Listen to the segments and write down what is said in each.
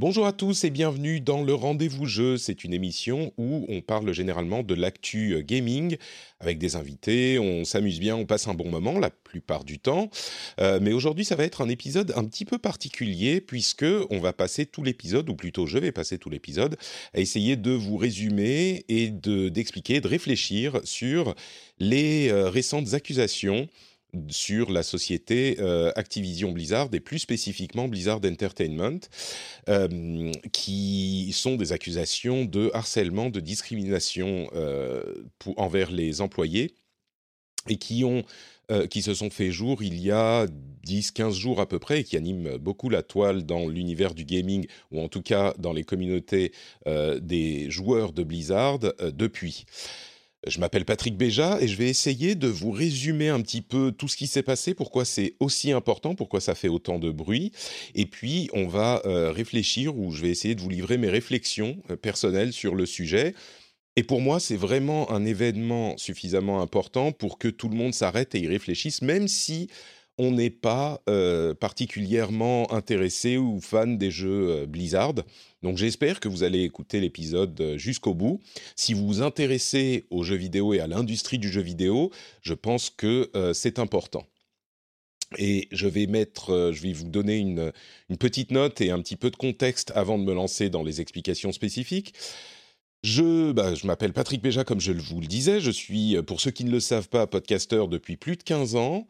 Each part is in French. Bonjour à tous et bienvenue dans le Rendez-vous Jeu. C'est une émission où on parle généralement de l'actu gaming avec des invités, on s'amuse bien, on passe un bon moment la plupart du temps. Mais aujourd'hui, ça va être un épisode un petit peu particulier puisque on va passer tout l'épisode, ou plutôt je vais passer tout l'épisode, à essayer de vous résumer et d'expliquer, de réfléchir sur les récentes accusations sur la société Activision Blizzard et plus spécifiquement Blizzard Entertainment, qui sont des accusations de harcèlement, de discrimination envers les employés et qui se sont fait jour il y a 10-15 jours à peu près et qui animent beaucoup la toile dans l'univers du gaming ou en tout cas dans les communautés des joueurs de Blizzard depuis. Je m'appelle Patrick Béja et je vais essayer de vous résumer un petit peu tout ce qui s'est passé, pourquoi c'est aussi important, pourquoi ça fait autant de bruit. Et puis, on va réfléchir, ou je vais essayer de vous livrer mes réflexions personnelles sur le sujet. Et pour moi, c'est vraiment un événement suffisamment important pour que tout le monde s'arrête et y réfléchisse, même si on n'est pas particulièrement intéressé ou fan des jeux Blizzard. Donc j'espère que vous allez écouter l'épisode jusqu'au bout. Si vous vous intéressez aux jeux vidéo et à l'industrie du jeu vidéo, je pense que c'est important. Et je vais vous donner une petite note et un petit peu de contexte avant de me lancer dans les explications spécifiques. Je m'appelle Patrick Béja, comme je vous le disais. Je suis, pour ceux qui ne le savent pas, podcasteur depuis plus de 15 ans.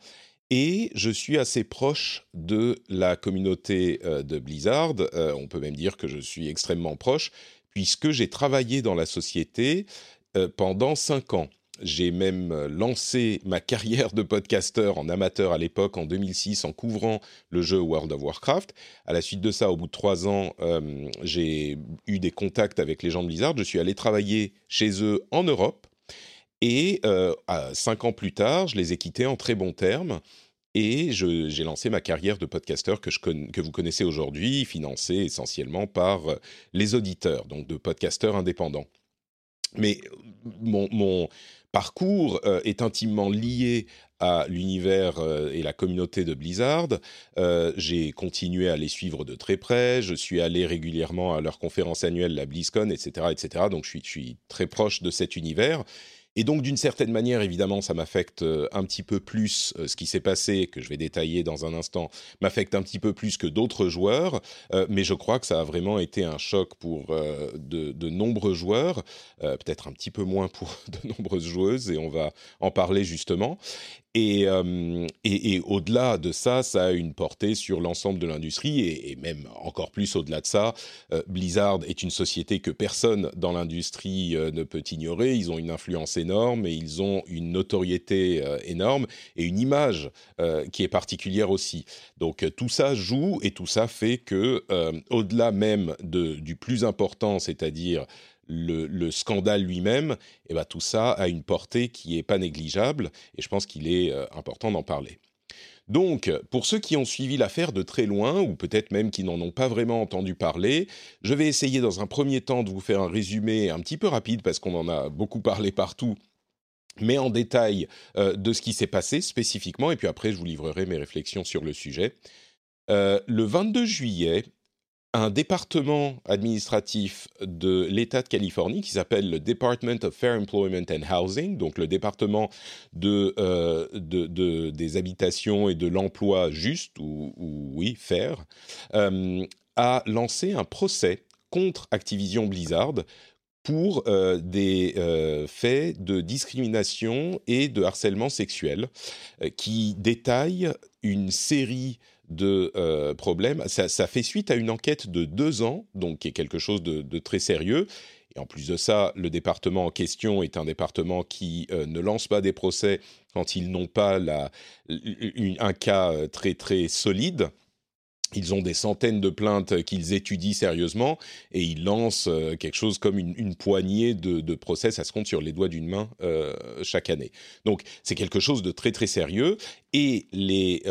Et je suis assez proche de la communauté de Blizzard, on peut même dire que je suis extrêmement proche, puisque j'ai travaillé dans la société pendant 5 ans. J'ai même lancé ma carrière de podcasteur en amateur à l'époque, en 2006, en couvrant le jeu World of Warcraft. À la suite de ça, au bout de 3 ans, j'ai eu des contacts avec les gens de Blizzard. Je suis allé travailler chez eux en Europe. Et 5 ans plus tard, je les ai quittés en très bons termes et j'ai lancé ma carrière de podcasteur que vous connaissez aujourd'hui, financée essentiellement par les auditeurs, donc de podcasteurs indépendants. Mais mon parcours est intimement lié à l'univers et la communauté de Blizzard. J'ai continué à les suivre de très près. Je suis allé régulièrement à leur conférence annuelle, la BlizzCon, etc., etc. Donc je suis très proche de cet univers. Et donc, d'une certaine manière, évidemment, ça m'affecte un petit peu plus, ce qui s'est passé, que je vais détailler dans un instant, m'affecte un petit peu plus que d'autres joueurs, mais je crois que ça a vraiment été un choc pour de nombreux joueurs, peut-être un petit peu moins pour de nombreuses joueuses, et on va en parler justement. Et au-delà de ça, ça a une portée sur l'ensemble de l'industrie, et même encore plus au-delà de ça, Blizzard est une société que personne dans l'industrie ne peut ignorer. Ils ont une influence énorme et ils ont une notoriété énorme et une image qui est particulière aussi. Donc tout ça joue et tout ça fait que, au-delà même du plus important, c'est-à-dire le scandale lui-même, eh ben tout ça a une portée qui n'est pas négligeable et je pense qu'il est important d'en parler. Donc, pour ceux qui ont suivi l'affaire de très loin, ou peut-être même qui n'en ont pas vraiment entendu parler, je vais essayer dans un premier temps de vous faire un résumé un petit peu rapide parce qu'on en a beaucoup parlé partout, mais en détail de ce qui s'est passé spécifiquement et puis après je vous livrerai mes réflexions sur le sujet. Le 22 juillet, un département administratif de l'État de Californie qui s'appelle le Department of Fair Employment and Housing, donc le département des habitations et de l'emploi juste, fair, a lancé un procès contre Activision Blizzard pour des faits de discrimination et de harcèlement sexuel qui détaillent une série de problèmes. Ça fait suite à une enquête de 2 ans, donc qui est quelque chose de très sérieux, Et en plus de ça, le département en question est un département qui ne lance pas des procès quand ils n'ont pas un cas très très solide. Ils ont des centaines de plaintes qu'ils étudient sérieusement et ils lancent quelque chose comme une poignée de procès. Ça se compte sur les doigts d'une main chaque année. Donc, c'est quelque chose de très, très sérieux. Et les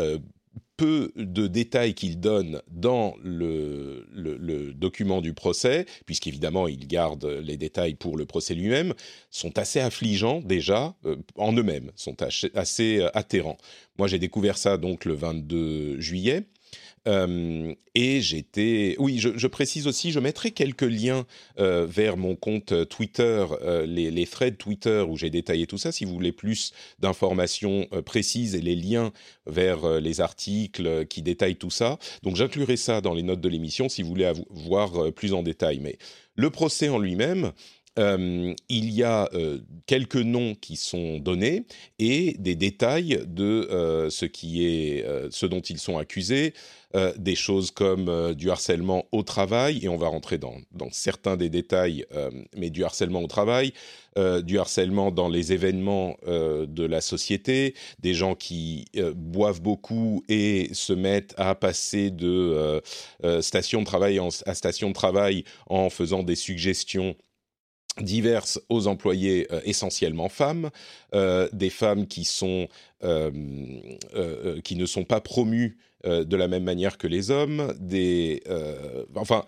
peu de détails qu'ils donnent dans le document du procès, puisqu'évidemment, ils gardent les détails pour le procès lui-même, sont assez affligeants déjà en eux-mêmes, sont assez atterrants. Moi, j'ai découvert ça donc le 22 juillet. Et j'étais... Oui, je précise aussi, je mettrai quelques liens vers mon compte Twitter, les threads Twitter où j'ai détaillé tout ça, si vous voulez plus d'informations précises et les liens vers les articles qui détaillent tout ça. Donc j'inclurai ça dans les notes de l'émission si vous voulez voir plus en détail. Mais le procès en lui-même... il y a quelques noms qui sont donnés et des détails de ce dont ils sont accusés, des choses comme du harcèlement au travail, et on va rentrer dans certains des détails, mais du harcèlement au travail, du harcèlement dans les événements de la société, des gens qui boivent beaucoup et se mettent à passer de station de travail à station de travail en faisant des suggestions diverses aux employés, essentiellement femmes, des femmes qui ne sont pas promues de la même manière que les hommes, enfin,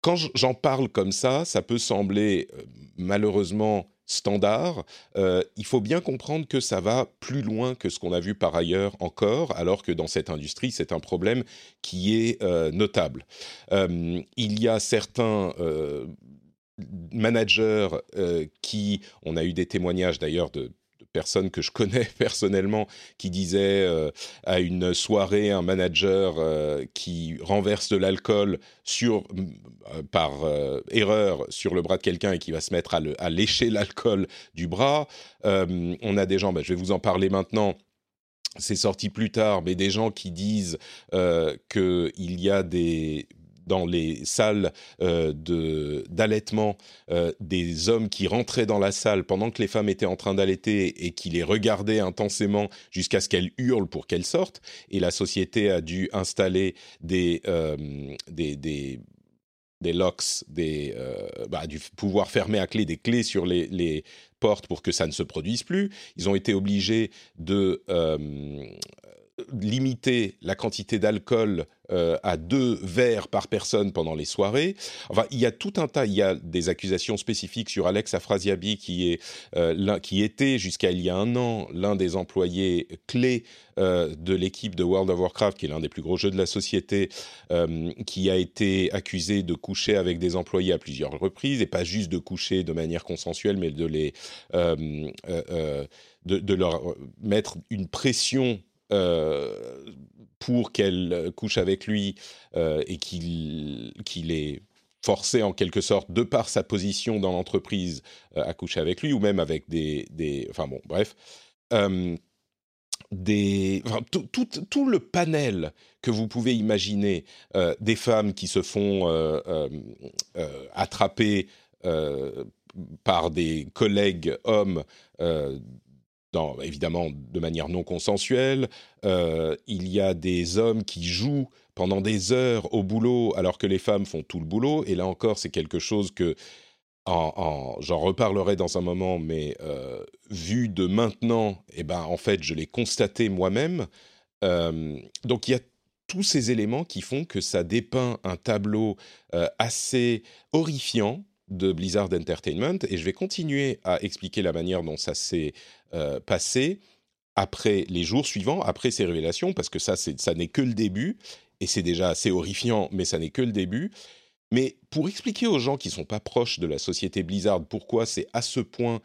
quand j'en parle comme ça peut sembler malheureusement standard. Il faut bien comprendre que ça va plus loin que ce qu'on a vu par ailleurs encore, alors que dans cette industrie, c'est un problème qui est notable. Il y a certains... managers on a eu des témoignages d'ailleurs de personnes que je connais personnellement qui disaient à une soirée, un manager qui renverse de l'alcool par erreur sur le bras de quelqu'un et qui va se mettre à lécher l'alcool du bras. On a des gens, je vais vous en parler maintenant, c'est sorti plus tard, mais des gens qui disent qu'il y a dans les salles d'allaitement, des hommes qui rentraient dans la salle pendant que les femmes étaient en train d'allaiter et qui les regardaient intensément jusqu'à ce qu'elles hurlent pour qu'elles sortent. Et la société a dû installer des locks, du pouvoir fermer à clé, des clés sur les portes pour que ça ne se produise plus. Ils ont été obligés de... limiter la quantité d'alcool à 2 verres par personne pendant les soirées. Enfin, il y a tout un tas, il y a des accusations spécifiques sur Alex Afrasiabi qui était jusqu'à il y a 1 an l'un des employés clés de l'équipe de World of Warcraft, qui est l'un des plus gros jeux de la société, qui a été accusé de coucher avec des employés à plusieurs reprises, et pas juste de coucher de manière consensuelle, mais de leur mettre une pression pour qu'elle couche avec lui et qu'il est forcé en quelque sorte, de par sa position dans l'entreprise, à coucher avec lui, ou même avec tout le panel que vous pouvez imaginer, des femmes qui se font attraper par des collègues hommes, évidemment de manière non consensuelle. Il y a des hommes qui jouent pendant des heures au boulot alors que les femmes font tout le boulot. Et là encore, c'est quelque chose que, j'en reparlerai dans un moment, mais vu de maintenant, en fait, je l'ai constaté moi-même. Donc, il y a tous ces éléments qui font que ça dépeint un tableau assez horrifiant de Blizzard Entertainment, et je vais continuer à expliquer la manière dont ça s'est passé après les jours suivants, après ces révélations, parce que ça n'est que le début, et c'est déjà assez horrifiant, mais ça n'est que le début. Mais pour expliquer aux gens qui ne sont pas proches de la société Blizzard pourquoi c'est à ce point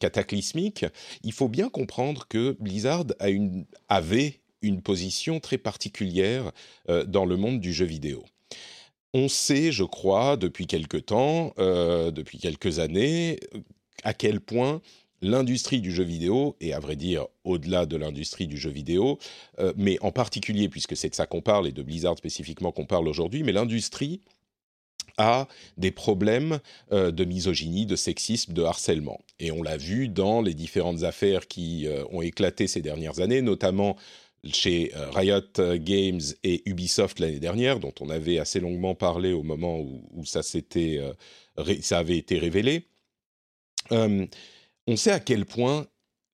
cataclysmique, il faut bien comprendre que Blizzard avait une position très particulière dans le monde du jeu vidéo. On sait, je crois, depuis quelques années, à quel point l'industrie du jeu vidéo, et à vrai dire au-delà de l'industrie du jeu vidéo, mais en particulier, puisque c'est de ça qu'on parle, et de Blizzard spécifiquement qu'on parle aujourd'hui, mais l'industrie à des problèmes de misogynie, de sexisme, de harcèlement. Et on l'a vu dans les différentes affaires qui ont éclaté ces dernières années, notamment chez Riot Games et Ubisoft l'année dernière, dont on avait assez longuement parlé au moment où ça avait été révélé. On sait à quel point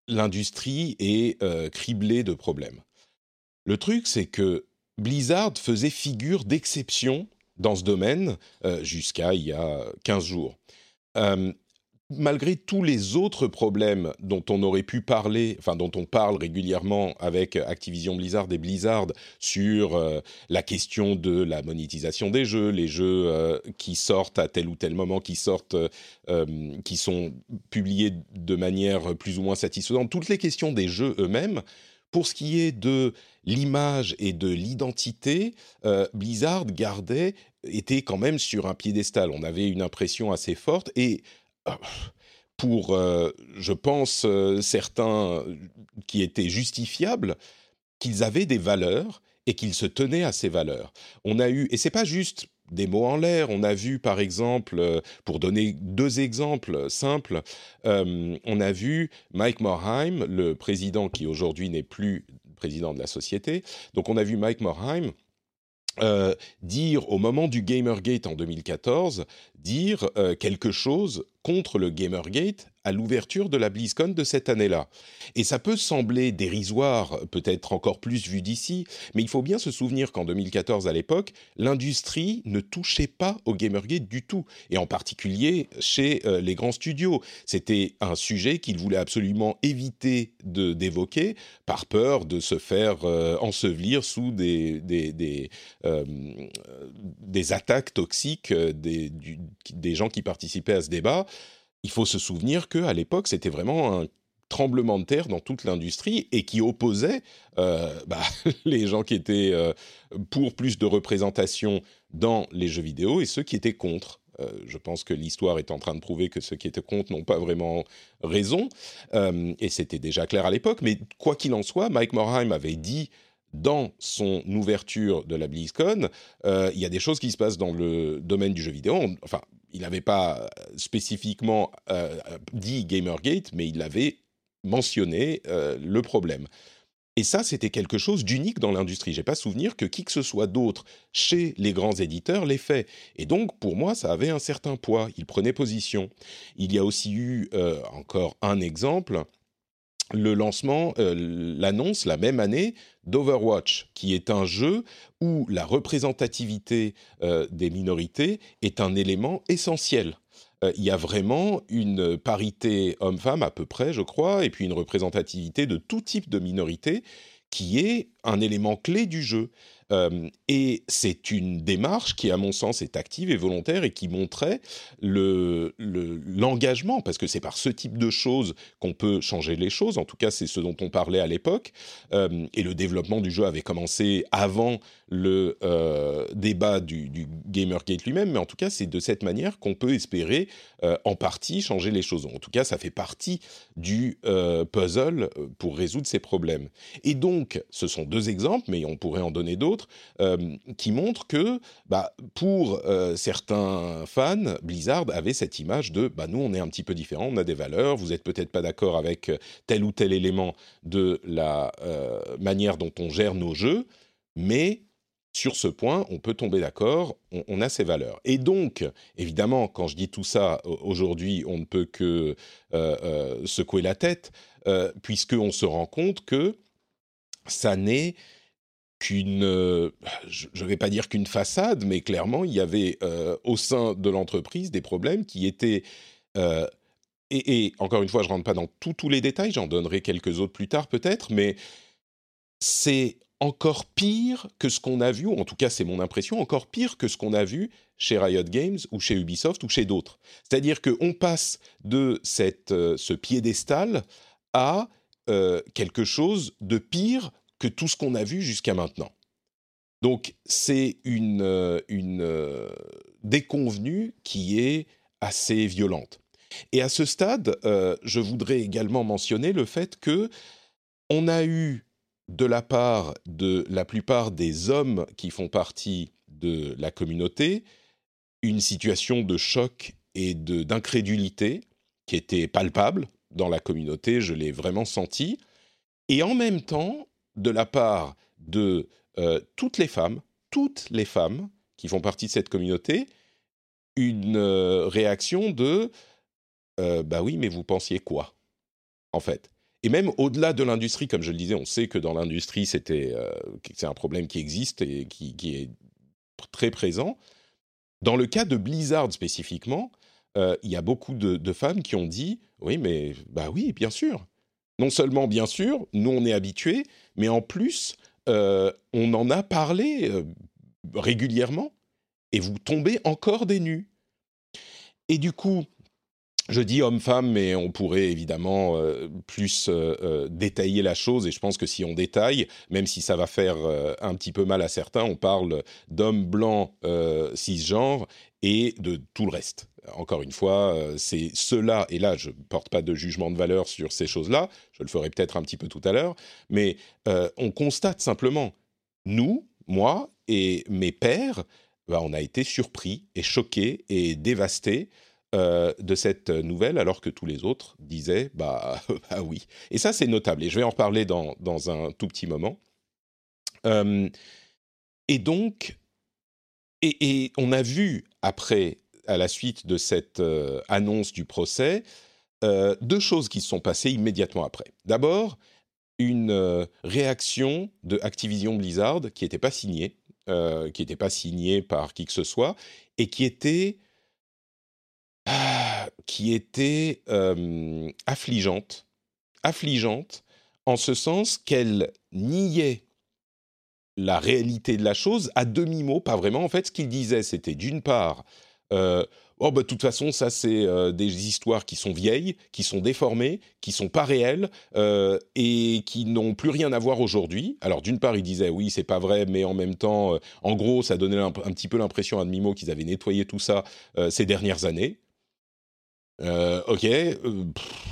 l'industrie est criblée de problèmes. Le truc, c'est que Blizzard faisait figure d'exception dans ce domaine jusqu'à il y a 15 jours. Malgré tous les autres problèmes dont on aurait pu parler, enfin dont on parle régulièrement avec Activision Blizzard et Blizzard sur la question de la monétisation des jeux, les jeux qui sortent à tel ou tel moment, qui sont publiés de manière plus ou moins satisfaisante, toutes les questions des jeux eux-mêmes. Pour ce qui est de l'image et de l'identité, Blizzard était quand même sur un piédestal. On avait une impression assez forte et pour, je pense, certains qui étaient justifiables, qu'ils avaient des valeurs et qu'ils se tenaient à ces valeurs. On a eu, et c'est pas juste des mots en l'air, on a vu par exemple, pour donner deux exemples simples, on a vu Mike Morhaime, le président qui aujourd'hui n'est plus président de la société, donc on a vu Mike Morhaime dire au moment du Gamergate en 2014, quelque chose contre le Gamergate à l'ouverture de la BlizzCon de cette année-là. Et ça peut sembler dérisoire, peut-être encore plus vu d'ici, mais il faut bien se souvenir qu'en 2014, à l'époque, l'industrie ne touchait pas au Gamergate du tout, et en particulier chez les grands studios. C'était un sujet qu'ils voulaient absolument éviter d'évoquer, par peur de se faire ensevelir sous des attaques toxiques des gens qui participaient à ce débat. Il faut se souvenir qu'à l'époque, c'était vraiment un tremblement de terre dans toute l'industrie et qui opposait les gens qui étaient pour plus de représentation dans les jeux vidéo et ceux qui étaient contre. Je pense que l'histoire est en train de prouver que ceux qui étaient contre n'ont pas vraiment raison. Et c'était déjà clair à l'époque. Mais quoi qu'il en soit, Mike Morhaime avait dit dans son ouverture de la BlizzCon, il y a des choses qui se passent dans le domaine du jeu vidéo. Il n'avait pas spécifiquement dit Gamergate, mais il avait mentionné le problème. Et ça, c'était quelque chose d'unique dans l'industrie. Je n'ai pas souvenir que qui que ce soit d'autre chez les grands éditeurs l'ait fait. Et donc, pour moi, ça avait un certain poids. Il prenait position. Il y a aussi eu encore un exemple, le lancement, l'annonce la même année d'Overwatch, qui est un jeu où la représentativité des minorités est un élément essentiel. Il y a vraiment une parité homme-femme à peu près, je crois, et puis une représentativité de tout type de minorité qui est un élément clé du jeu. Et c'est une démarche qui, à mon sens, est active et volontaire et qui montrait l'engagement, parce que c'est par ce type de choses qu'on peut changer les choses. En tout cas, c'est ce dont on parlait à l'époque. Et le développement du jeu avait commencé avant le débat du Gamergate lui-même. Mais en tout cas, c'est de cette manière qu'on peut espérer, en partie, changer les choses. En tout cas, ça fait partie du puzzle pour résoudre ces problèmes. Et donc, ce sont deux exemples, mais on pourrait en donner d'autres, qui montrent que pour certains fans, Blizzard avait cette image de nous on est un petit peu différents, on a des valeurs, vous n'êtes peut-être pas d'accord avec tel ou tel élément de la manière dont on gère nos jeux, mais sur ce point, on peut tomber d'accord, on a ces valeurs. Et donc, évidemment, quand je dis tout ça, aujourd'hui, on ne peut que secouer la tête, puisqu'on se rend compte que ça n'est je ne vais pas dire qu'une façade, mais clairement, il y avait au sein de l'entreprise des problèmes qui étaient... encore une fois, je ne rentre pas dans tous les détails, j'en donnerai quelques autres plus tard peut-être, mais c'est encore pire que ce qu'on a vu, ou en tout cas c'est mon impression, encore pire que ce qu'on a vu chez Riot Games ou chez Ubisoft ou chez d'autres. C'est-à-dire qu'on passe de ce piédestal à quelque chose de pire que tout ce qu'on a vu jusqu'à maintenant. Donc, c'est une déconvenue qui est assez violente. Et à ce stade, je voudrais également mentionner le fait qu'on a eu, de la part de la plupart des hommes qui font partie de la communauté, une situation de choc et d'incrédulité qui était palpable dans la communauté, je l'ai vraiment senti, et en même temps, de la part de toutes les femmes qui font partie de cette communauté, une réaction de « bah oui, mais vous pensiez quoi ?» en fait. Et même au-delà de l'industrie, comme je le disais, on sait que dans l'industrie, c'est un problème qui existe et qui est très présent. Dans le cas de Blizzard spécifiquement, il y a beaucoup de femmes qui ont dit « oui, mais bah oui, bien sûr !» Non seulement bien sûr, nous on est habitués, mais en plus, on en a parlé régulièrement. Et vous tombez encore des nues. Et du coup, je dis homme-femme, mais on pourrait évidemment plus détailler la chose. Et je pense que si on détaille, même si ça va faire un petit peu mal à certains, on parle d'hommes blancs cisgenres et de tout le reste. Encore une fois, c'est ceux-là, et là, je ne porte pas de jugement de valeur sur ces choses-là, je le ferai peut-être un petit peu tout à l'heure, mais on constate simplement, nous, moi et mes pères, bah, on a été surpris et choqués et dévastés de cette nouvelle, alors que tous les autres disaient « bah oui ». Et ça, c'est notable, et je vais en reparler dans un tout petit moment. Et donc, on a vu après, à la suite de cette annonce du procès, deux choses qui se sont passées immédiatement après. D'abord, une réaction de Activision Blizzard qui n'était pas signée par qui que ce soit, et qui était affligeante, en ce sens qu'elle niait la réalité de la chose à demi-mot, pas vraiment. En fait, ce qu'il disait, c'était d'une part... de toute façon, ça, c'est des histoires qui sont vieilles, qui sont déformées, qui ne sont pas réelles et qui n'ont plus rien à voir aujourd'hui. Alors, d'une part, ils disaient, oui, c'est pas vrai, mais en même temps, en gros, ça donnait un petit peu l'impression à demi-mot qu'ils avaient nettoyé tout ça ces dernières années.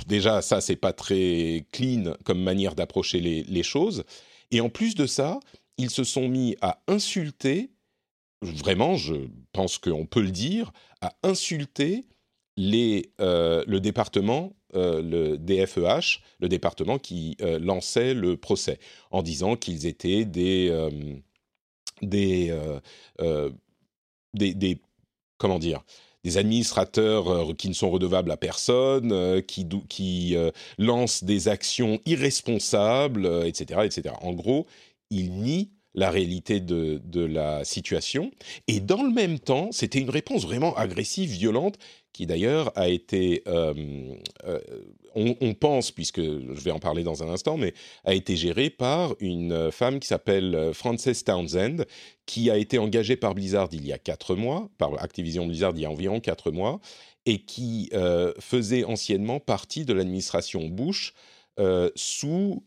Déjà, ça, c'est pas très clean comme manière d'approcher les choses. Et en plus de ça, ils se sont mis à insulter... Vraiment, je pense qu'on peut le dire, à insulter le département, le DFEH, le département qui lançait le procès, en disant qu'ils étaient des administrateurs qui ne sont redevables à personne, qui lancent des actions irresponsables, etc., etc. En gros, ils nient la réalité de la situation. Et dans le même temps, c'était une réponse vraiment agressive, violente, qui d'ailleurs a été, on pense, puisque je vais en parler dans un instant, mais a été gérée par une femme qui s'appelle Frances Townsend, qui a été engagée par Blizzard il y a 4 mois, par Activision Blizzard il y a environ 4 mois, et qui faisait anciennement partie de l'administration Bush sous...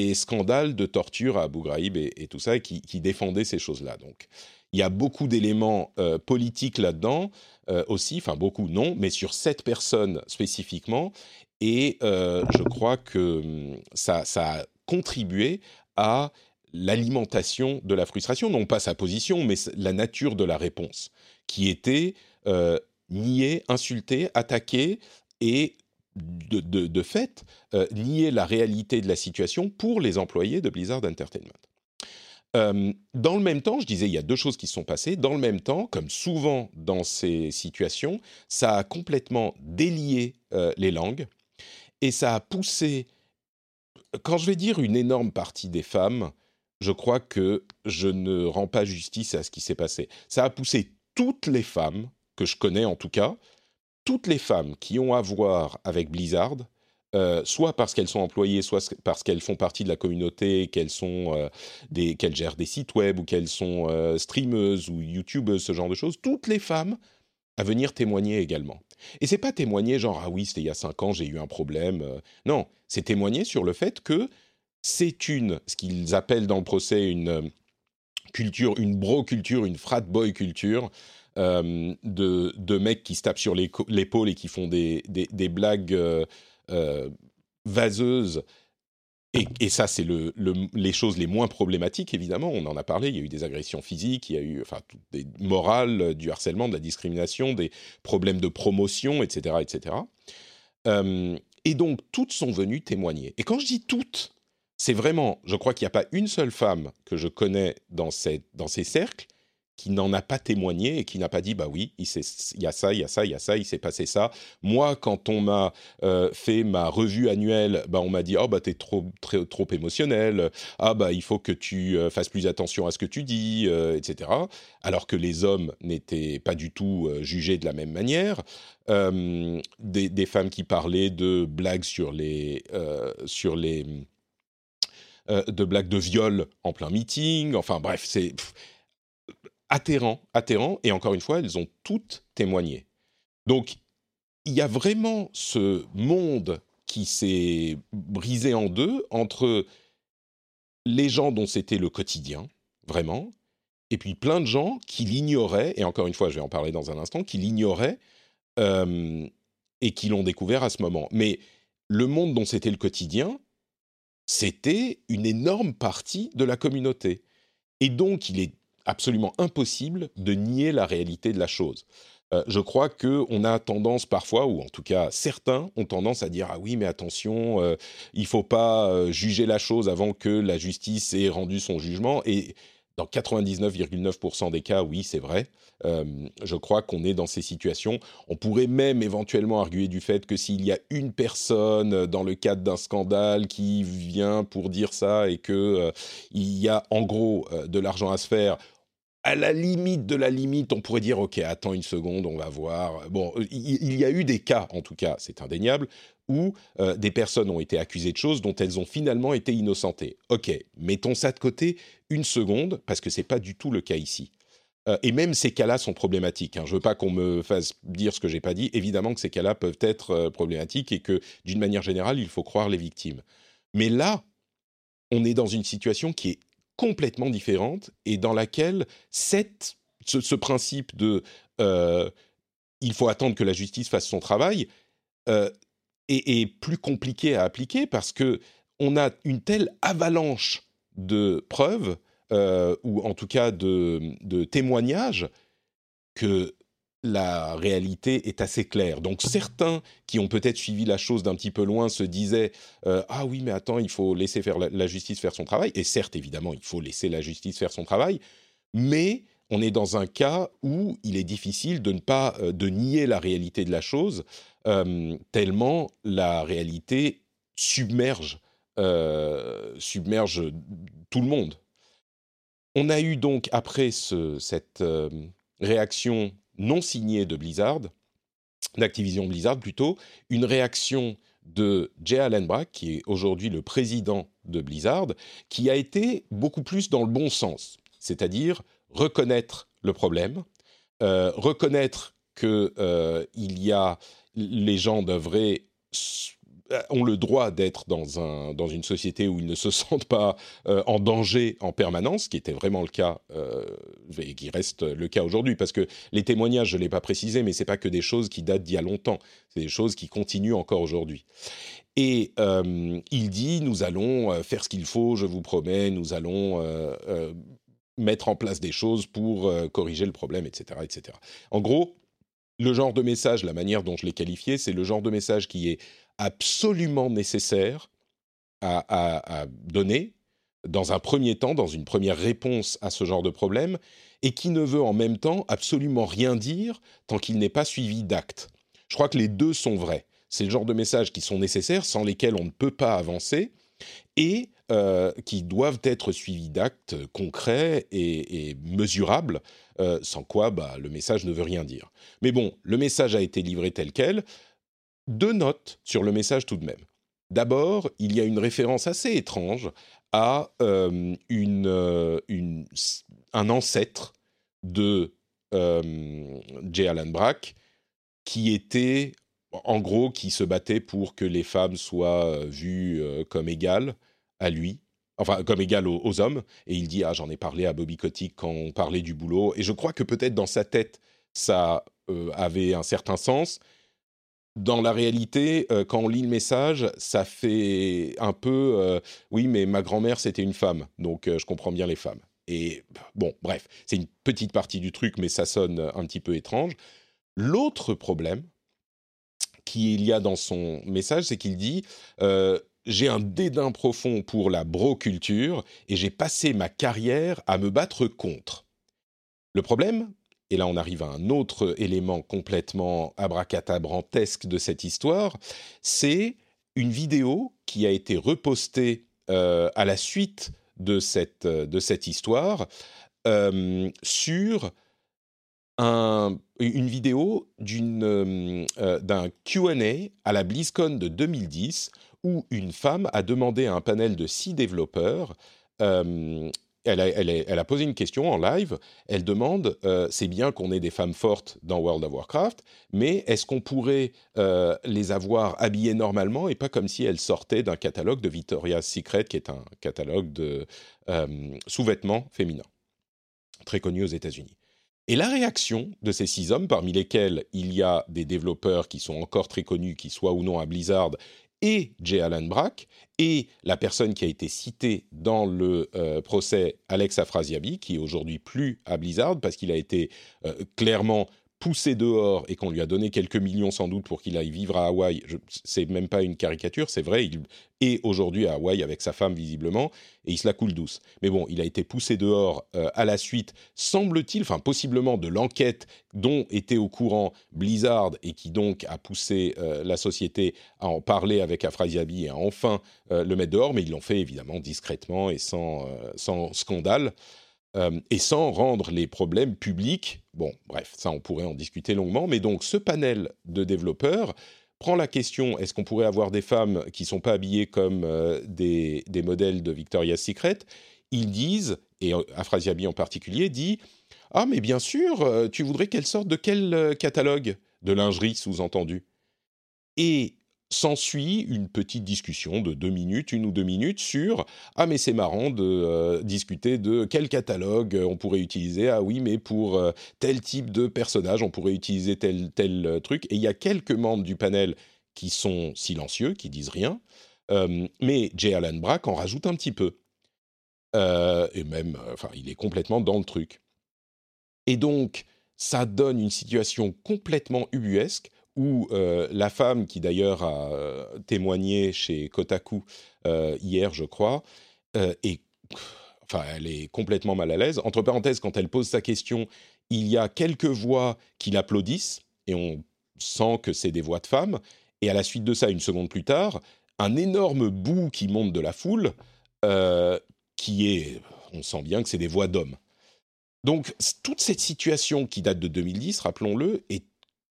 les scandales de torture à Abu Ghraib et tout ça, et qui défendaient ces choses-là. Donc, il y a beaucoup d'éléments politiques là-dedans aussi, enfin beaucoup non, mais sur cette personne spécifiquement, et je crois que ça a contribué à l'alimentation de la frustration, non pas sa position, mais la nature de la réponse, qui était nier, insulter, attaquer et... De fait, nier la réalité de la situation pour les employés de Blizzard Entertainment. Dans le même temps, je disais, il y a deux choses qui se sont passées. Dans le même temps, comme souvent dans ces situations, ça a complètement délié les langues et ça a poussé, quand je vais dire une énorme partie des femmes, je crois que je ne rends pas justice à ce qui s'est passé. Ça a poussé toutes les femmes, que je connais en tout cas, toutes les femmes qui ont à voir avec Blizzard, soit parce qu'elles sont employées, soit parce qu'elles font partie de la communauté, qu'elles gèrent des sites web, ou qu'elles sont streameuses ou youtubeuses, ce genre de choses, toutes les femmes à venir témoigner également. Et c'est pas témoigner genre « ah oui, c'était il y a 5 ans, j'ai eu un problème ». Non, c'est témoigner sur le fait que c'est ce qu'ils appellent dans le procès une culture, une bro-culture, une frat-boy-culture, de mecs qui se tapent sur l'épaule et qui font des blagues vaseuses Et ça, c'est les choses les moins problématiques, évidemment. On en a parlé, il y a eu des agressions physiques, il y a eu des morales, du harcèlement, de la discrimination, des problèmes de promotion, etc. etc. Et donc, toutes sont venues témoigner. Et quand je dis toutes, c'est vraiment... Je crois qu'il n'y a pas une seule femme que je connais dans ces cercles qui n'en a pas témoigné et qui n'a pas dit « Bah oui, il y a ça, il s'est passé ça. Moi, quand on m'a fait ma revue annuelle, bah, on m'a dit « Oh, bah, t'es trop émotionnel. Ah, bah, il faut que tu fasses plus attention à ce que tu dis, etc. » Alors que les hommes n'étaient pas du tout jugés de la même manière. Des femmes qui parlaient de blagues de blagues de viol en plein meeting. Enfin, bref, c'est... Atterrant, et encore une fois, elles ont toutes témoigné. Donc, il y a vraiment ce monde qui s'est brisé en deux entre les gens dont c'était le quotidien, vraiment, et puis plein de gens qui l'ignoraient, et encore une fois, je vais en parler dans un instant, qui l'ignoraient et qui l'ont découvert à ce moment. Mais le monde dont c'était le quotidien, c'était une énorme partie de la communauté. Et donc, il est absolument impossible de nier la réalité de la chose. Je crois qu'on a tendance parfois, ou en tout cas certains ont tendance à dire « Ah oui, mais attention, il ne faut pas juger la chose avant que la justice ait rendu son jugement ». Et dans 99,9% des cas, oui, c'est vrai. Je crois qu'on est dans ces situations. On pourrait même éventuellement arguer du fait que s'il y a une personne dans le cadre d'un scandale qui vient pour dire ça et qu'il y a en gros de l'argent à se faire... À la limite de la limite, on pourrait dire « Ok, attends une seconde, on va voir ». Bon, il y a eu des cas, en tout cas, c'est indéniable, où des personnes ont été accusées de choses dont elles ont finalement été innocentées. Ok, mettons ça de côté une seconde, parce que ce n'est pas du tout le cas ici. Et même ces cas-là sont problématiques. Hein. Je ne veux pas qu'on me fasse dire ce que je n'ai pas dit. Évidemment que ces cas-là peuvent être problématiques et que, d'une manière générale, il faut croire les victimes. Mais là, on est dans une situation qui est complètement différente et dans laquelle ce principe de il faut attendre que la justice fasse son travail est plus compliqué à appliquer parce que on a une telle avalanche de preuves ou en tout cas de témoignages que la réalité est assez claire. Donc certains qui ont peut-être suivi la chose d'un petit peu loin se disaient « Ah oui, mais attends, il faut laisser faire la justice faire son travail. » Et certes, évidemment, il faut laisser la justice faire son travail, mais on est dans un cas où il est difficile de ne pas de nier la réalité de la chose, tellement la réalité submerge tout le monde. On a eu donc, après cette réaction non signé de Blizzard, d'Activision Blizzard plutôt, une réaction de J. Allen Brack, qui est aujourd'hui le président de Blizzard, qui a été beaucoup plus dans le bon sens, c'est-à-dire reconnaître le problème, reconnaître que les gens ont le droit d'être dans une société où ils ne se sentent pas en danger en permanence, ce qui était vraiment le cas et qui reste le cas aujourd'hui. Parce que les témoignages, je ne l'ai pas précisé, mais ce n'est pas que des choses qui datent d'il y a longtemps. C'est des choses qui continuent encore aujourd'hui. Et il dit, nous allons faire ce qu'il faut, je vous promets, nous allons mettre en place des choses pour corriger le problème, etc., etc. En gros, le genre de message, la manière dont je l'ai qualifié, c'est le genre de message qui est absolument nécessaire à donner dans un premier temps, dans une première réponse à ce genre de problème, et qui ne veut en même temps absolument rien dire tant qu'il n'est pas suivi d'actes. Je crois que les deux sont vrais. C'est le genre de messages qui sont nécessaires, sans lesquels on ne peut pas avancer, et qui doivent être suivis d'actes concrets et mesurables, sans quoi le message ne veut rien dire. Mais bon, le message a été livré tel quel. Deux notes sur le message tout de même. D'abord, il y a une référence assez étrange à un ancêtre de J. Allen Brack qui était, en gros, qui se battait pour que les femmes soient vues comme égales à lui, enfin comme égales aux hommes. Et il dit « Ah, j'en ai parlé à Bobby Kotick quand on parlait du boulot ». Et je crois que peut-être dans sa tête, ça avait un certain sens. dans la réalité, quand on lit le message, ça fait un peu oui, mais ma grand-mère, c'était une femme, donc je comprends bien les femmes. Et bon, bref, c'est une petite partie du truc, mais ça sonne un petit peu étrange. L'autre problème qu'il y a dans son message, c'est qu'il dit j'ai un dédain profond pour la bro-culture et j'ai passé ma carrière à me battre contre. Le problème, et là on arrive à un autre élément complètement abracadabrantesque de cette histoire, c'est une vidéo qui a été repostée à la suite de cette histoire sur une vidéo d'un Q&A à la BlizzCon de 2010 où une femme a demandé à un panel de 6 développeurs, elle a posé une question en live, elle demande c'est bien qu'on ait des femmes fortes dans World of Warcraft, mais est-ce qu'on pourrait les avoir habillées normalement et pas comme si elles sortaient d'un catalogue de Victoria's Secret, qui est un catalogue de sous-vêtements féminins, très connu aux États-Unis. Et la réaction de ces 6 hommes, parmi lesquels il y a des développeurs qui sont encore très connus, qui soient ou non à Blizzard, et J. Allen Brack, et la personne qui a été citée dans le procès, Alex Afrasiabi, qui est aujourd'hui plus à Blizzard, parce qu'il a été clairement poussé dehors et qu'on lui a donné quelques millions sans doute pour qu'il aille vivre à Hawaï. C'est même pas une caricature, c'est vrai, il est aujourd'hui à Hawaï avec sa femme visiblement, et il se la coule douce. Mais bon, il a été poussé dehors à la suite, semble-t-il, enfin possiblement de l'enquête dont était au courant Blizzard et qui donc a poussé la société à en parler avec Afrasiabi et à enfin le mettre dehors, mais ils l'ont fait évidemment discrètement et sans scandale. Et sans rendre les problèmes publics. Bon, bref, ça, on pourrait en discuter longuement. Mais donc, ce panel de développeurs prend la question, est-ce qu'on pourrait avoir des femmes qui ne sont pas habillées comme des modèles de Victoria's Secret ? Ils disent, et Afrasiabi en particulier, dit « Ah, mais bien sûr, tu voudrais qu'elles sortent de quel catalogue ?» De lingerie, sous-entendu. Et s'ensuit une petite discussion de 2 minutes, 1 ou 2 minutes sur « Ah mais c'est marrant de discuter de quel catalogue on pourrait utiliser, ah oui mais pour tel type de personnage on pourrait utiliser tel truc ». Et il y a quelques membres du panel qui sont silencieux, qui disent rien, mais J. Allen Brack en rajoute un petit peu. Et même, enfin il est complètement dans le truc. Et donc ça donne une situation complètement ubuesque, où la femme, qui d'ailleurs a témoigné chez Kotaku hier, je crois, elle est complètement mal à l'aise. Entre parenthèses, quand elle pose sa question, il y a quelques voix qui l'applaudissent, et on sent que c'est des voix de femmes. Et à la suite de ça, 1 seconde plus tard, un énorme bout qui monte de la foule, on sent bien que c'est des voix d'hommes. Donc, toute cette situation qui date de 2010, rappelons-le, est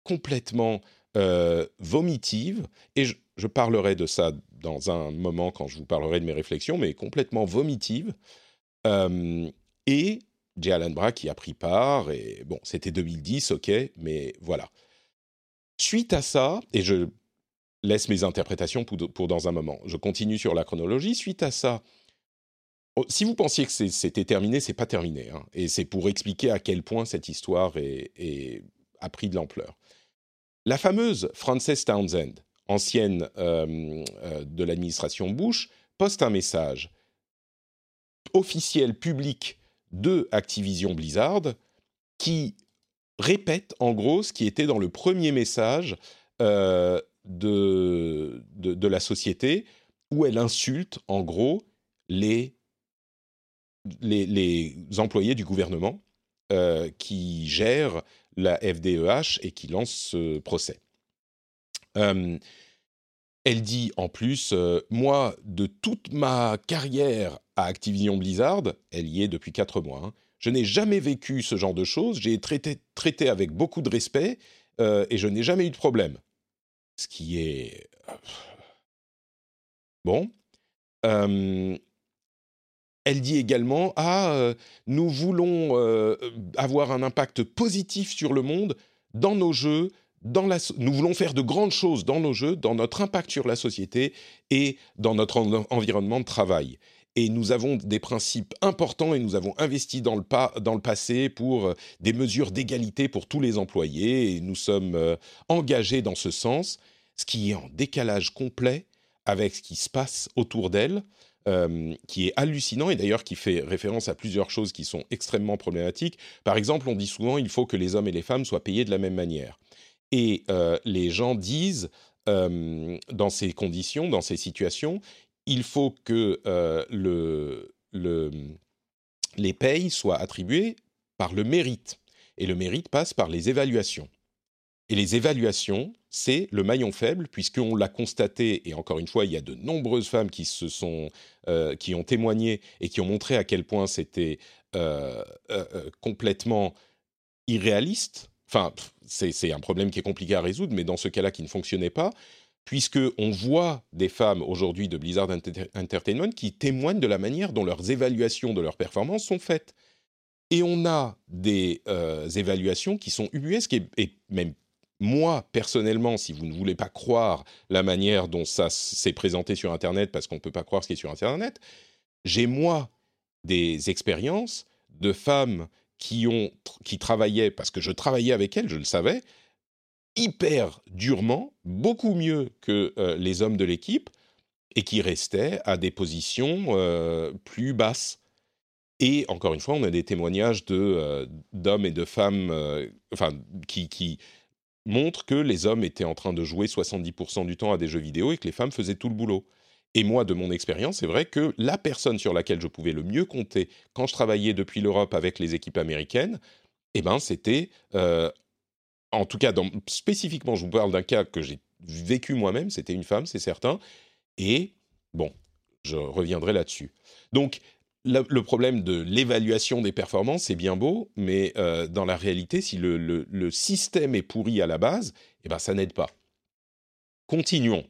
complètement vomitive, et je parlerai de ça dans un moment quand je vous parlerai de mes réflexions, mais complètement vomitive, et J. Allen Brack y a pris part, et bon, c'était 2010, ok, mais voilà. Suite à ça, et je laisse mes interprétations pour dans un moment, je continue sur la chronologie, suite à ça, si vous pensiez que c'était terminé, c'est pas terminé, hein, et c'est pour expliquer à quel point cette histoire a pris de l'ampleur. La fameuse Frances Townsend, ancienne de l'administration Bush, poste un message officiel, public, de Activision Blizzard, qui répète en gros ce qui était dans le premier message de la société, où elle insulte en gros les employés du gouvernement qui gèrent la FDEH et qui lance ce procès. Elle dit en plus, moi, de toute ma carrière à Activision Blizzard, elle y est depuis 4 mois, hein, je n'ai jamais vécu ce genre de choses, j'ai traité avec beaucoup de respect et je n'ai jamais eu de problème. Ce qui est... Bon. Elle dit également « Ah, nous voulons avoir un impact positif sur le monde dans nos jeux, nous voulons faire de grandes choses dans nos jeux, dans notre impact sur la société et dans notre environnement de travail. » et nous avons des principes importants et nous avons investi dans le passé pour des mesures d'égalité pour tous les employés et nous sommes engagés dans ce sens, ce qui est en décalage complet avec ce qui se passe autour d'elle, qui est hallucinant et d'ailleurs qui fait référence à plusieurs choses qui sont extrêmement problématiques. Par exemple, on dit souvent il faut que les hommes et les femmes soient payés de la même manière. Et les gens disent, dans ces conditions, dans ces situations, il faut que les payes soient attribuées par le mérite. Et le mérite passe par les évaluations. Et les évaluations, c'est le maillon faible, puisqu'on l'a constaté, et encore une fois, il y a de nombreuses femmes qui ont témoigné et qui ont montré à quel point c'était complètement irréaliste. Enfin, c'est un problème qui est compliqué à résoudre, mais dans ce cas-là, qui ne fonctionnait pas, puisqu'on voit des femmes aujourd'hui de Blizzard Entertainment qui témoignent de la manière dont leurs évaluations de leurs performances sont faites. Et on a des évaluations qui sont ubuesques, et même moi, personnellement, si vous ne voulez pas croire la manière dont ça s'est présenté sur Internet, parce qu'on ne peut pas croire ce qui est sur Internet, j'ai, moi, des expériences de femmes qui travaillaient, parce que je travaillais avec elles, je le savais, hyper durement, beaucoup mieux que les hommes de l'équipe, et qui restaient à des positions plus basses. Et encore une fois, on a des témoignages d'hommes et de femmes qui montrent que les hommes étaient en train de jouer 70% du temps à des jeux vidéo et que les femmes faisaient tout le boulot. Et moi, de mon expérience, c'est vrai que la personne sur laquelle je pouvais le mieux compter quand je travaillais depuis l'Europe avec les équipes américaines, eh ben, c'était, en tout cas, spécifiquement, je vous parle d'un cas que j'ai vécu moi-même, c'était une femme, c'est certain, et bon, je reviendrai là-dessus. Donc, le problème de l'évaluation des performances, c'est bien beau, mais dans la réalité, si le système est pourri à la base, eh ben, ça n'aide pas. Continuons.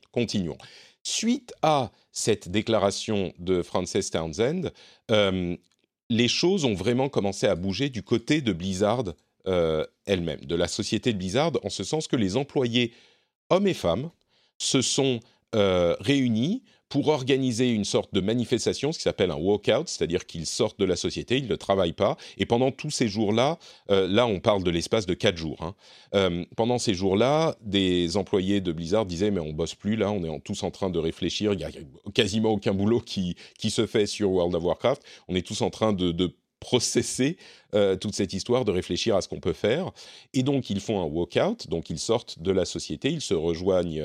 Suite à cette déclaration de Frances Townsend, les choses ont vraiment commencé à bouger du côté de Blizzard elle-même, de la société de Blizzard, en ce sens que les employés, hommes et femmes, se sont réunis pour organiser une sorte de manifestation, ce qui s'appelle un walkout, c'est-à-dire qu'ils sortent de la société, ils ne travaillent pas, et pendant tous ces jours-là, là on parle de l'espace de 4 jours, hein, pendant ces jours-là, des employés de Blizzard disaient « mais on bosse plus, là, on est tous en train de réfléchir, il n'y a quasiment aucun boulot qui se fait sur World of Warcraft, on est tous en train de processer toute cette histoire, de réfléchir à ce qu'on peut faire. » Et donc ils font un walkout, donc ils sortent de la société, ils se rejoignent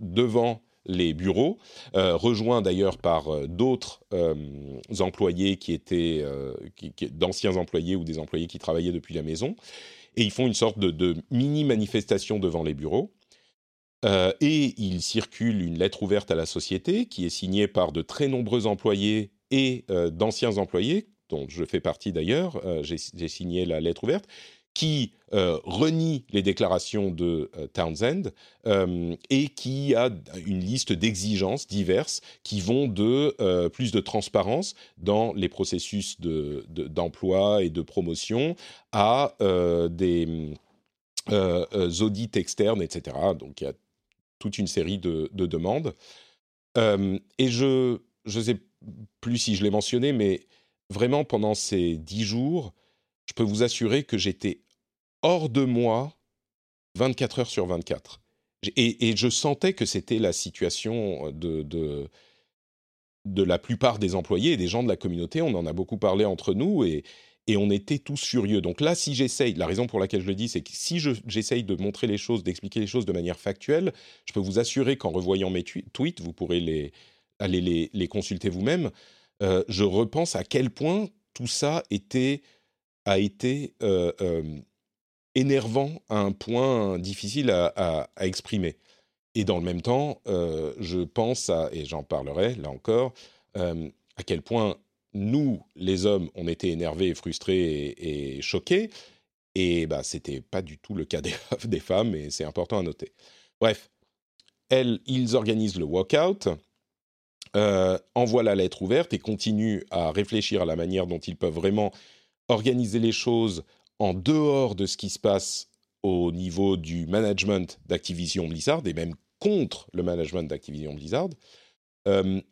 devant les bureaux, rejoints d'ailleurs par d'autres employés qui étaient d'anciens employés ou des employés qui travaillaient depuis la maison. Et ils font une sorte de mini-manifestation devant les bureaux. Et il circule une lettre ouverte à la société qui est signée par de très nombreux employés et d'anciens employés, dont je fais partie d'ailleurs, j'ai signé la lettre ouverte, qui renie les déclarations de Townsend et qui a une liste d'exigences diverses qui vont de plus de transparence dans les processus d'emploi et de promotion à des audits externes, etc. Donc il y a toute une série de demandes. Et je ne sais plus si je l'ai mentionné, mais vraiment pendant ces 10 jours, je peux vous assurer que j'étais hors de moi 24 heures sur 24. Et je sentais que c'était la situation de la plupart des employés et des gens de la communauté. On en a beaucoup parlé entre nous et on était tous furieux. Donc là, si j'essaye, la raison pour laquelle je le dis, c'est que si j'essaye de montrer les choses, d'expliquer les choses de manière factuelle, je peux vous assurer qu'en revoyant mes tweets, vous pourrez aller les consulter vous-même, je repense à quel point tout ça a été énervant à un point difficile à exprimer. Et dans le même temps, je pense et j'en parlerai là encore, à quel point nous, les hommes, on était énervés, frustrés et choqués. Et bah, c'était pas du tout le cas des femmes, et c'est important à noter. Bref, ils organisent le walkout, envoient la lettre ouverte et continuent à réfléchir à la manière dont ils peuvent vraiment organiser les choses en dehors de ce qui se passe au niveau du management d'Activision Blizzard et même contre le management d'Activision Blizzard.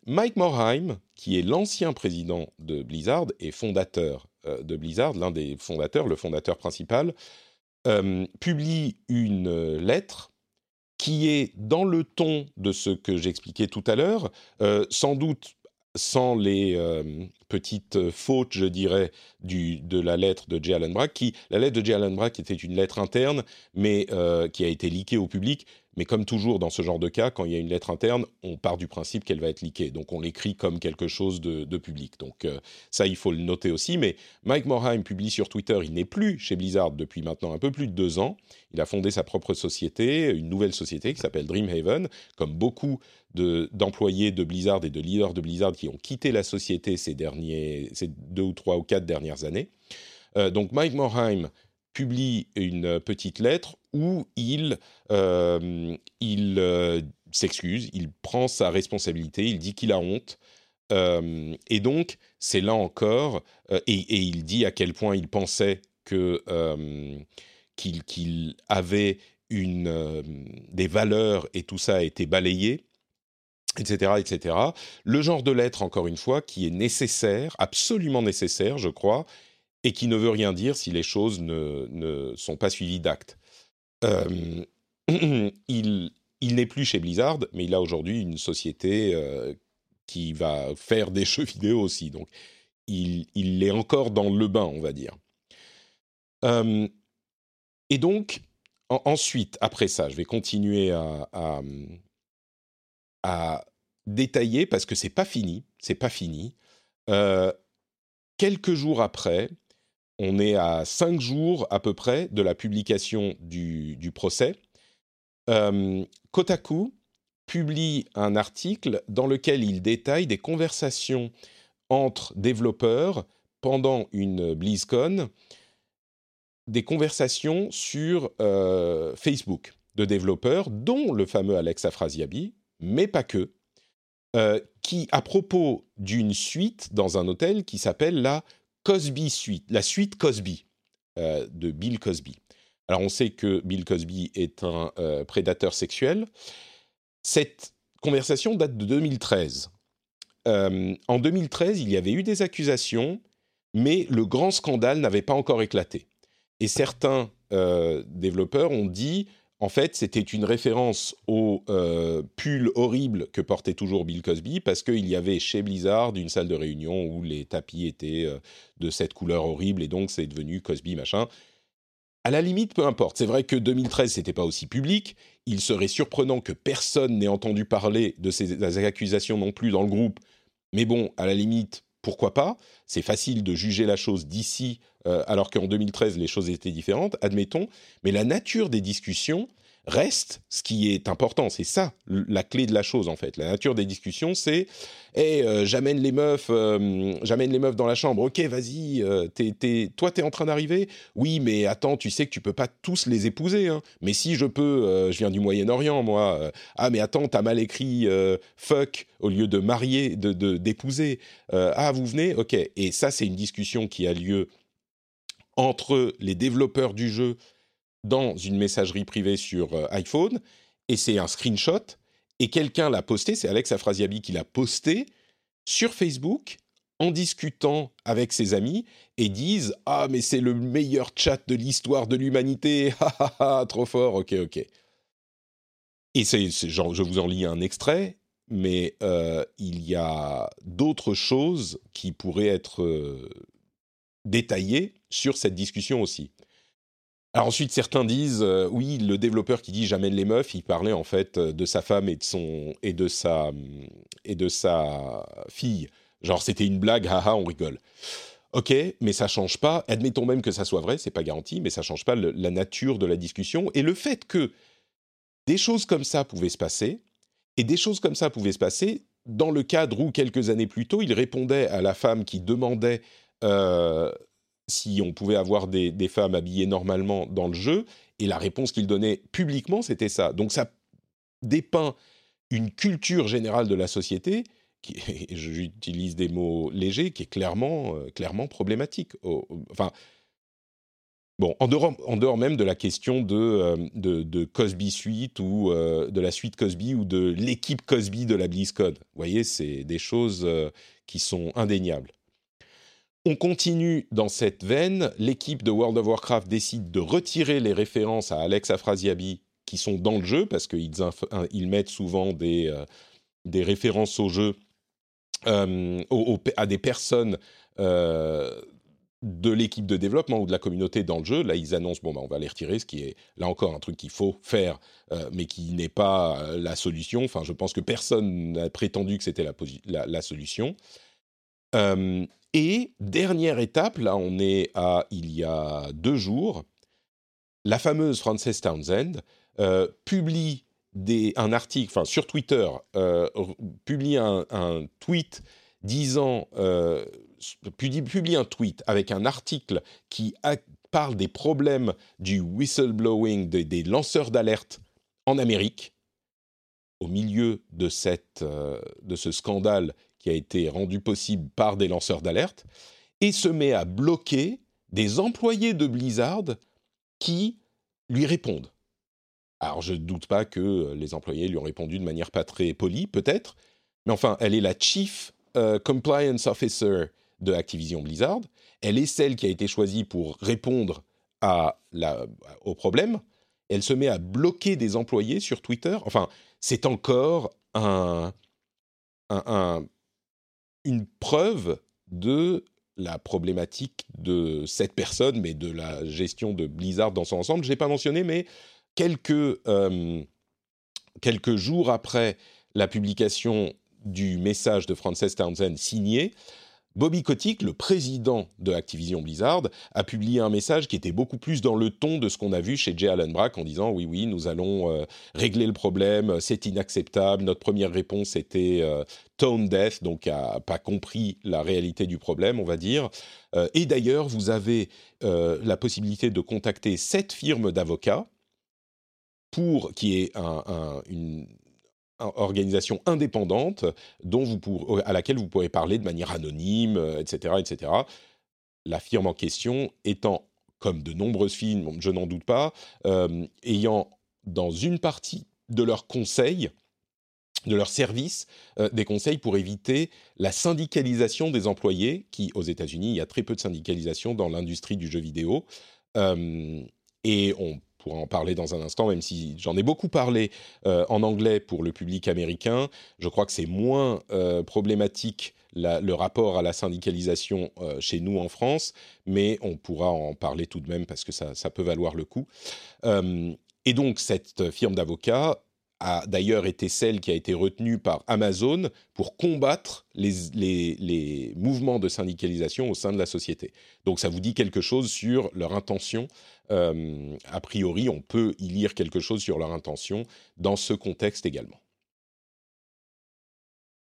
Mike Morhaime, qui est l'ancien président de Blizzard et fondateur de Blizzard, l'un des fondateurs, le fondateur principal, publie une lettre qui est dans le ton de ce que j'expliquais tout à l'heure, sans doute sans les petites fautes, je dirais, de la lettre de J. Allen Brack, la lettre de J. Allen Brack était une lettre interne, mais qui a été leakée au public. Mais comme toujours dans ce genre de cas, quand il y a une lettre interne, on part du principe qu'elle va être leakée. Donc on l'écrit comme quelque chose de public. Donc ça, il faut le noter aussi. Mais Mike Morhaime publie sur Twitter, il n'est plus chez Blizzard depuis maintenant un peu plus de 2 ans. Il a fondé sa propre société, une nouvelle société qui s'appelle Dreamhaven. Comme beaucoup d'employés de Blizzard et de leaders de Blizzard qui ont quitté la société ces 2 ou 3 ou 4 dernières années. Donc Mike Morhaime publie une petite lettre où il s'excuse, il prend sa responsabilité, il dit qu'il a honte. Et donc, c'est là encore... et il dit à quel point il pensait qu'il avait des valeurs et tout ça a été balayé, etc., etc. Le genre de lettre, encore une fois, qui est nécessaire, absolument nécessaire, je crois, et qui ne veut rien dire si les choses ne sont pas suivies d'actes. Il n'est plus chez Blizzard, mais il a aujourd'hui une société qui va faire des jeux vidéo aussi. Donc, il est encore dans le bain, on va dire. Et donc, ensuite, après ça, je vais continuer à détailler, parce que c'est pas fini. Quelques jours après... On est à 5 jours, à peu près, de la publication du procès. Kotaku publie un article dans lequel il détaille des conversations entre développeurs pendant une BlizzCon, des conversations sur Facebook de développeurs, dont le fameux Alex Afrasiabi, mais pas que, qui, à propos d'une suite dans un hôtel qui s'appelle la Cosby suite, la suite Cosby de Bill Cosby. Alors on sait que Bill Cosby est un prédateur sexuel. Cette conversation date de 2013. En 2013, il y avait eu des accusations, mais le grand scandale n'avait pas encore éclaté. Et certains développeurs ont dit, en fait, c'était une référence au pull horrible que portait toujours Bill Cosby, parce qu'il y avait chez Blizzard une salle de réunion où les tapis étaient de cette couleur horrible, et donc c'est devenu Cosby, machin. À la limite, peu importe. C'est vrai que 2013, c'était pas aussi public. Il serait surprenant que personne n'ait entendu parler de ces accusations non plus dans le groupe. Mais bon, à la limite, pourquoi pas ? C'est facile de juger la chose d'ici, alors qu'en 2013, les choses étaient différentes, admettons. Mais la nature des discussions reste ce qui est important. C'est ça, la clé de la chose, en fait. La nature des discussions, c'est « Hey, j'amène les meufs dans la chambre. Ok, vas-y, toi, t'es en train d'arriver ? Oui, mais attends, tu sais que tu peux pas tous les épouser. Hein. Mais si je peux, je viens du Moyen-Orient, moi. Ah, mais attends, t'as mal écrit « fuck » au lieu de marier, d'épouser. Ah, vous venez ? Ok. » Et ça, c'est une discussion qui a lieu entre les développeurs du jeu dans une messagerie privée sur iPhone, et c'est un screenshot, et quelqu'un l'a posté, c'est Alex Afrasiabi qui l'a posté sur Facebook, en discutant avec ses amis, et disent « Ah, mais c'est le meilleur chat de l'histoire de l'humanité, ha ha ha, trop fort, ok. » Et je vous en lis un extrait, mais il y a d'autres choses qui pourraient être détaillées sur cette discussion aussi. Alors ensuite, certains disent, oui, le développeur qui dit « j'amène les meufs », il parlait en fait de sa femme et de sa fille. Genre, c'était une blague, haha, on rigole. Ok, mais ça change pas, admettons même que ça soit vrai, c'est pas garanti, mais ça change pas la nature de la discussion. Et le fait que des choses comme ça pouvaient se passer, dans le cadre où, quelques années plus tôt, il répondait à la femme qui demandait... si on pouvait avoir des femmes habillées normalement dans le jeu, et la réponse qu'il donnait publiquement, c'était ça. Donc ça dépeint une culture générale de la société, j'utilise des mots légers, qui est clairement problématique. Enfin, Bon, en dehors même de la question de Cosby suite ou de la suite Cosby ou de l'équipe Cosby de la BlizzCon. Vous voyez, c'est des choses qui sont indéniables. On continue dans cette veine. L'équipe de World of Warcraft décide de retirer les références à Alex Afrasiabi qui sont dans le jeu, parce qu'ils mettent souvent des références au jeu à des personnes... de l'équipe de développement ou de la communauté dans le jeu. Là, ils annoncent, on va les retirer, ce qui est, là encore, un truc qu'il faut faire, mais qui n'est pas la solution. Enfin, je pense que personne n'a prétendu que c'était la solution. Et dernière étape, là, on est il y a 2 jours, la fameuse Frances Townsend publie un article, enfin, sur Twitter, publie un tweet disant... publie un tweet avec un article qui parle des problèmes du whistleblowing, des lanceurs d'alerte en Amérique, au milieu de ce scandale qui a été rendu possible par des lanceurs d'alerte, et se met à bloquer des employés de Blizzard qui lui répondent. Alors, je ne doute pas que les employés lui ont répondu de manière pas très polie, peut-être, mais enfin, elle est la Chief Compliance Officer de Activision Blizzard, elle est celle qui a été choisie pour répondre au problème. Elle se met à bloquer des employés sur Twitter. Enfin, c'est encore une preuve de la problématique de cette personne, mais de la gestion de Blizzard dans son ensemble. Je n'ai pas mentionné, mais quelques jours après la publication du message de Frances Townsend signé, Bobby Kotick, le président de Activision Blizzard, a publié un message qui était beaucoup plus dans le ton de ce qu'on a vu chez J. Allen Brack en disant « Oui, nous allons régler le problème, c'est inacceptable, notre première réponse était tone deaf, donc n'a pas compris la réalité du problème, on va dire. Et d'ailleurs, vous avez la possibilité de contacter 7 firmes d'avocats, qui est une organisation indépendante à laquelle vous pourrez parler de manière anonyme, etc., etc. La firme en question étant, comme de nombreuses firmes, je n'en doute pas, ayant dans une partie de leurs conseils, de leurs services, des conseils pour éviter la syndicalisation des employés, qui, aux États-Unis, il y a très peu de syndicalisation dans l'industrie du jeu vidéo, et on pourra en parler dans un instant, même si j'en ai beaucoup parlé en anglais pour le public américain. Je crois que c'est moins problématique le rapport à la syndicalisation chez nous en France, mais on pourra en parler tout de même parce que ça peut valoir le coup. Et donc, cette firme d'avocats a d'ailleurs été celle qui a été retenue par Amazon pour combattre les mouvements de syndicalisation au sein de la société. Donc, ça vous dit quelque chose sur leur intention ? A priori, on peut y lire quelque chose sur leur intention dans ce contexte également.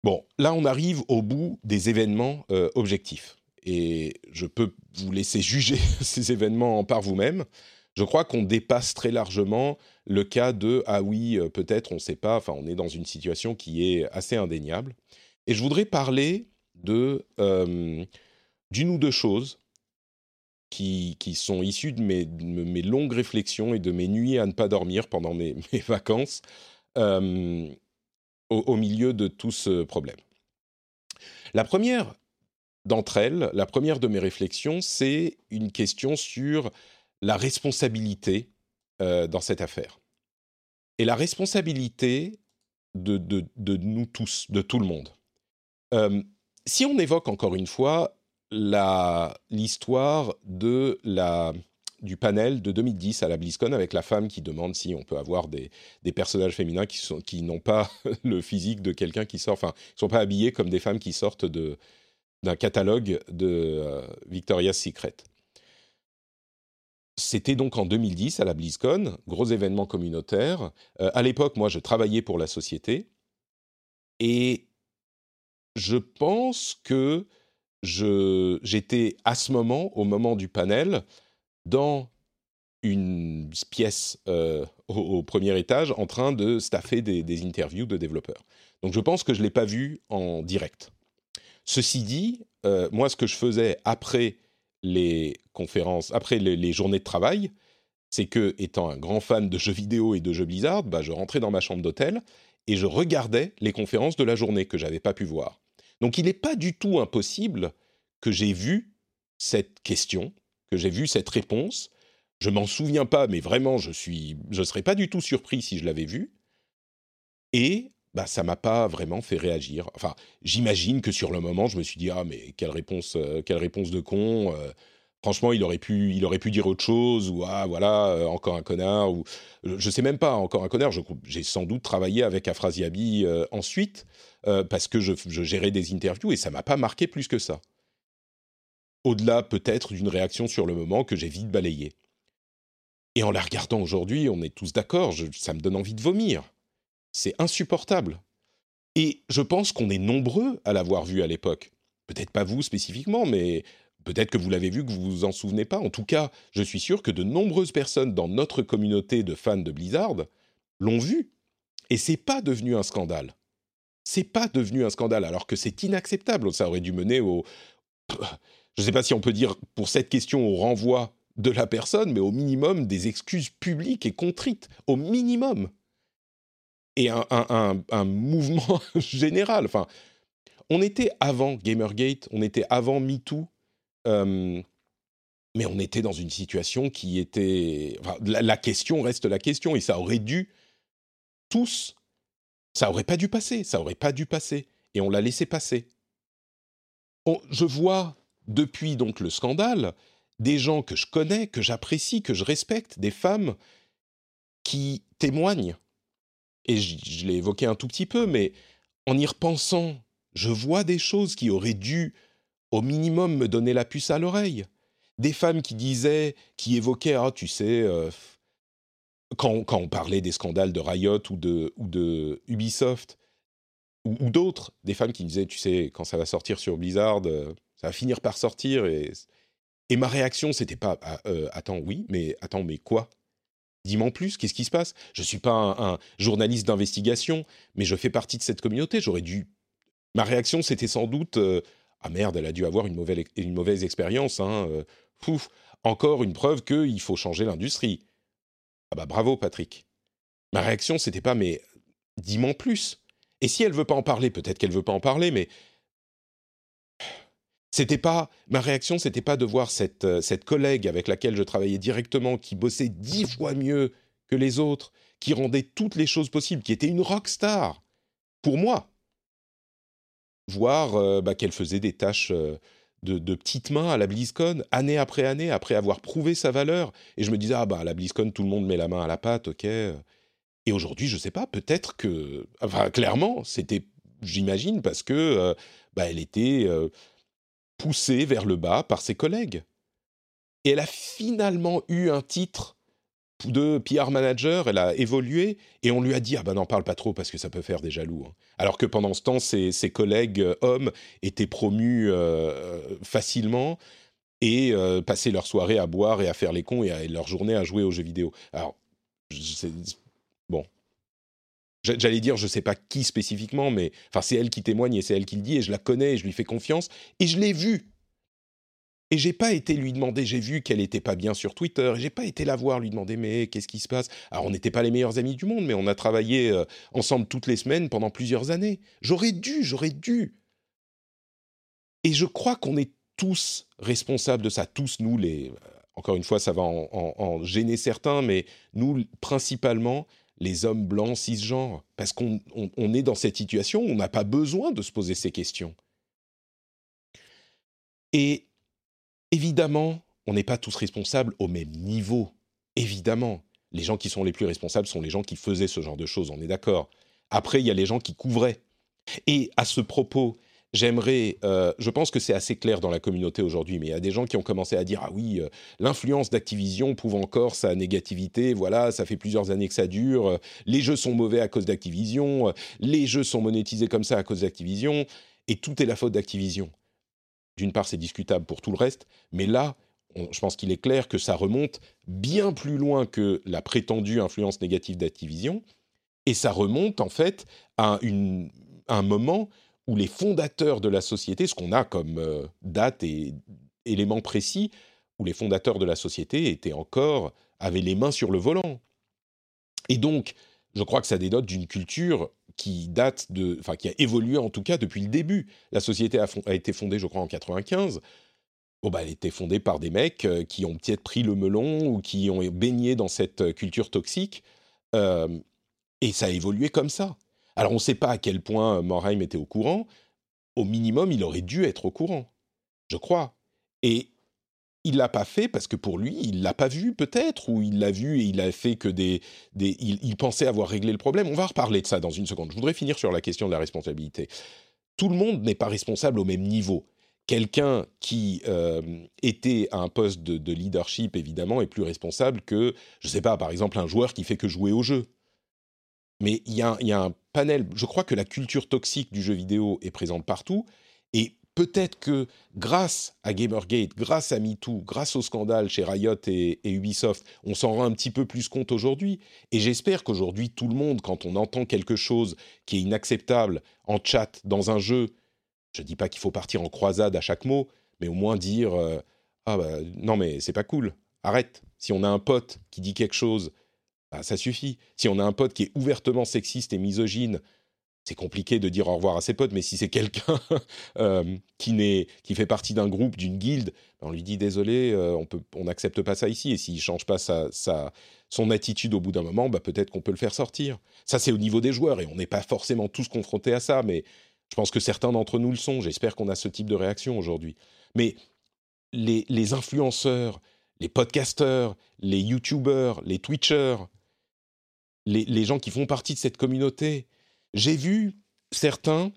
Bon, là, on arrive au bout des événements objectifs. Et je peux vous laisser juger ces événements par vous-même. Je crois qu'on dépasse très largement le cas de « ah oui, peut-être, on ne sait pas », enfin, on est dans une situation qui est assez indéniable. Et je voudrais parler d'une ou deux choses qui sont issues de mes longues réflexions et de mes nuits à ne pas dormir pendant mes vacances au milieu de tout ce problème. La première de mes réflexions, c'est une question sur la responsabilité dans cette affaire. Et la responsabilité de nous tous, de tout le monde. Si on évoque encore une fois l'histoire du panel de 2010 à la BlizzCon avec la femme qui demande si on peut avoir des personnages féminins qui n'ont pas le physique de quelqu'un qui sort, enfin, qui ne sont pas habillés comme des femmes qui sortent d'un catalogue de Victoria's Secret. C'était donc en 2010 à la BlizzCon, gros événement communautaire. À l'époque, moi, je travaillais pour la société et je pense que j'étais à ce moment, au moment du panel, dans une pièce au premier étage en train de staffer des interviews de développeurs. Donc je pense que je ne l'ai pas vu en direct. Ceci dit, moi, ce que je faisais après les conférences, après les journées de travail, c'est que, étant un grand fan de jeux vidéo et de jeux Blizzard, bah, je rentrais dans ma chambre d'hôtel et je regardais les conférences de la journée que je n'avais pas pu voir. Donc, il n'est pas du tout impossible que j'ai vu cette question, que j'ai vu cette réponse. Je ne m'en souviens pas, mais vraiment, je ne serais pas du tout surpris si je l'avais vue. Et bah, ça ne m'a pas vraiment fait réagir. Enfin, j'imagine que sur le moment, je me suis dit « Ah, mais quelle réponse de con !» Franchement, il aurait pu dire autre chose, ou « Ah, voilà, encore un connard », ou « Je ne sais même pas, encore un connard ». J'ai sans doute travaillé avec Afrasiabi ensuite, parce que je gérais des interviews, et ça ne m'a pas marqué plus que ça. Au-delà, peut-être, d'une réaction sur le moment que j'ai vite balayée. Et en la regardant aujourd'hui, on est tous d'accord, ça me donne envie de vomir. C'est insupportable. Et je pense qu'on est nombreux à l'avoir vu à l'époque. Peut-être pas vous spécifiquement, mais... peut-être que vous l'avez vu, que vous ne vous en souvenez pas. En tout cas, je suis sûr que de nombreuses personnes dans notre communauté de fans de Blizzard l'ont vu. Et ce n'est pas devenu un scandale. Ce n'est pas devenu un scandale, alors que c'est inacceptable. Ça aurait dû mener au... je ne sais pas si on peut dire pour cette question au renvoi de la personne, mais au minimum des excuses publiques et contrites. Au minimum. Et un mouvement général. Enfin, on était avant Gamergate, on était avant MeToo. Mais on était dans une situation qui était... Enfin, la question reste la question, et ça aurait dû... Tous, ça aurait pas dû passer, et on l'a laissé passer. Je vois, depuis donc le scandale, des gens que je connais, que j'apprécie, que je respecte, des femmes qui témoignent. Et je l'ai évoqué un tout petit peu, mais en y repensant, je vois des choses qui auraient dû... au minimum, me donner la puce à l'oreille. Des femmes qui évoquaient, ah, tu sais, quand on parlait des scandales de Riot ou de Ubisoft ou d'autres, des femmes qui disaient, tu sais, quand ça va sortir sur Blizzard, ça va finir par sortir. Et ma réaction, c'était pas, attends, mais quoi ? Dis-moi en plus, qu'est-ce qui se passe ? Je suis pas un journaliste d'investigation, mais je fais partie de cette communauté, j'aurais dû... Ma réaction, c'était sans doute... ah merde, elle a dû avoir une mauvaise expérience, hein. Pouf, encore une preuve qu'il faut changer l'industrie. Ah bah bravo Patrick. Ma réaction, c'était pas, mais dis-moi plus. Et si elle veut pas en parler, peut-être qu'elle veut pas en parler, mais... Ma réaction, c'était pas de voir cette collègue avec laquelle je travaillais directement, qui bossait 10 fois mieux que les autres, qui rendait toutes les choses possibles, qui était une rockstar, pour moi. Voir qu'elle faisait des tâches de petites mains à la BlizzCon, année après année, après avoir prouvé sa valeur. Et je me disais, ah bah, à la BlizzCon, tout le monde met la main à la pâte, ok. Et aujourd'hui, je ne sais pas, peut-être que... Enfin, clairement, c'était, j'imagine, parce que elle était poussée vers le bas par ses collègues. Et elle a finalement eu un titre de PR manager, elle a évolué, et on lui a dit « Ah ben n'en parle pas trop parce que ça peut faire des jaloux. » Alors que pendant ce temps, ses collègues hommes étaient promus facilement et passaient leur soirée à boire et à faire les cons et leur journée à jouer aux jeux vidéo. Alors, bon. J'allais dire, je ne sais pas qui spécifiquement, mais enfin, c'est elle qui témoigne et c'est elle qui le dit, et je la connais et je lui fais confiance, et je l'ai vue. Et j'ai pas été lui demander, j'ai vu qu'elle était pas bien sur Twitter, et j'ai pas été la voir lui demander, mais qu'est-ce qui se passe ? Alors on n'était pas les meilleurs amis du monde, mais on a travaillé ensemble toutes les semaines pendant plusieurs années. J'aurais dû. Et je crois qu'on est tous responsables de ça, tous nous les... Encore une fois, ça va en gêner certains, mais nous, principalement, les hommes blancs cisgenres, parce qu'on est dans cette situation où on n'a pas besoin de se poser ces questions. Et... évidemment, on n'est pas tous responsables au même niveau. Évidemment, les gens qui sont les plus responsables sont les gens qui faisaient ce genre de choses, on est d'accord. Après, il y a les gens qui couvraient. Et à ce propos, j'aimerais... je pense que c'est assez clair dans la communauté aujourd'hui, mais il y a des gens qui ont commencé à dire « Ah oui, l'influence d'Activision prouve encore sa négativité, voilà, ça fait plusieurs années que ça dure, les jeux sont mauvais à cause d'Activision, les jeux sont monétisés comme ça à cause d'Activision, et tout est la faute d'Activision. » D'une part, c'est discutable pour tout le reste, mais là, je pense qu'il est clair que ça remonte bien plus loin que la prétendue influence négative d'Activision, et ça remonte en fait à un moment où les fondateurs de la société, ce qu'on a comme date et élément précis où les fondateurs de la société étaient encore, avaient les mains sur le volant. Et donc, je crois que ça dénote d'une culture qui date de, enfin qui a évolué en tout cas depuis le début. La société a été fondée, je crois, en 95. Bon, bah, elle était fondée par des mecs qui ont peut-être pris le melon ou qui ont baigné dans cette culture toxique. Et ça a évolué comme ça. Alors, on ne sait pas à quel point Morhaime était au courant. Au minimum, il aurait dû être au courant, je crois. Et il ne l'a pas fait parce que pour lui, il ne l'a pas vu peut-être, ou il l'a vu et il a fait que il pensait avoir réglé le problème. On va reparler de ça dans une seconde. Je voudrais finir sur la question de la responsabilité. Tout le monde n'est pas responsable au même niveau. Quelqu'un qui était à un poste de leadership, évidemment, est plus responsable que, je ne sais pas, par exemple, un joueur qui ne fait que jouer au jeu. Mais il y a un panel, je crois que la culture toxique du jeu vidéo est présente partout, et peut-être que grâce à Gamergate, grâce à MeToo, grâce au scandale chez Riot et Ubisoft, on s'en rend un petit peu plus compte aujourd'hui. Et j'espère qu'aujourd'hui, tout le monde, quand on entend quelque chose qui est inacceptable en chat, dans un jeu, je ne dis pas qu'il faut partir en croisade à chaque mot, mais au moins dire « Ah bah non mais c'est pas cool, arrête, si on a un pote qui dit quelque chose », ah, ça suffit. Si on a un pote qui est ouvertement sexiste et misogyne, c'est compliqué de dire au revoir à ses potes, mais si c'est quelqu'un qui fait partie d'un groupe, d'une guilde, on lui dit « Désolé, on n'accepte pas ça ici ». Et s'il ne change pas son attitude au bout d'un moment, bah, peut-être qu'on peut le faire sortir. Ça, c'est au niveau des joueurs, et on n'est pas forcément tous confrontés à ça, mais je pense que certains d'entre nous le sont. J'espère qu'on a ce type de réaction aujourd'hui. Mais les influenceurs, les podcasteurs, les youtubeurs, les twitchers... Les gens qui font partie de cette communauté. J'ai vu certains,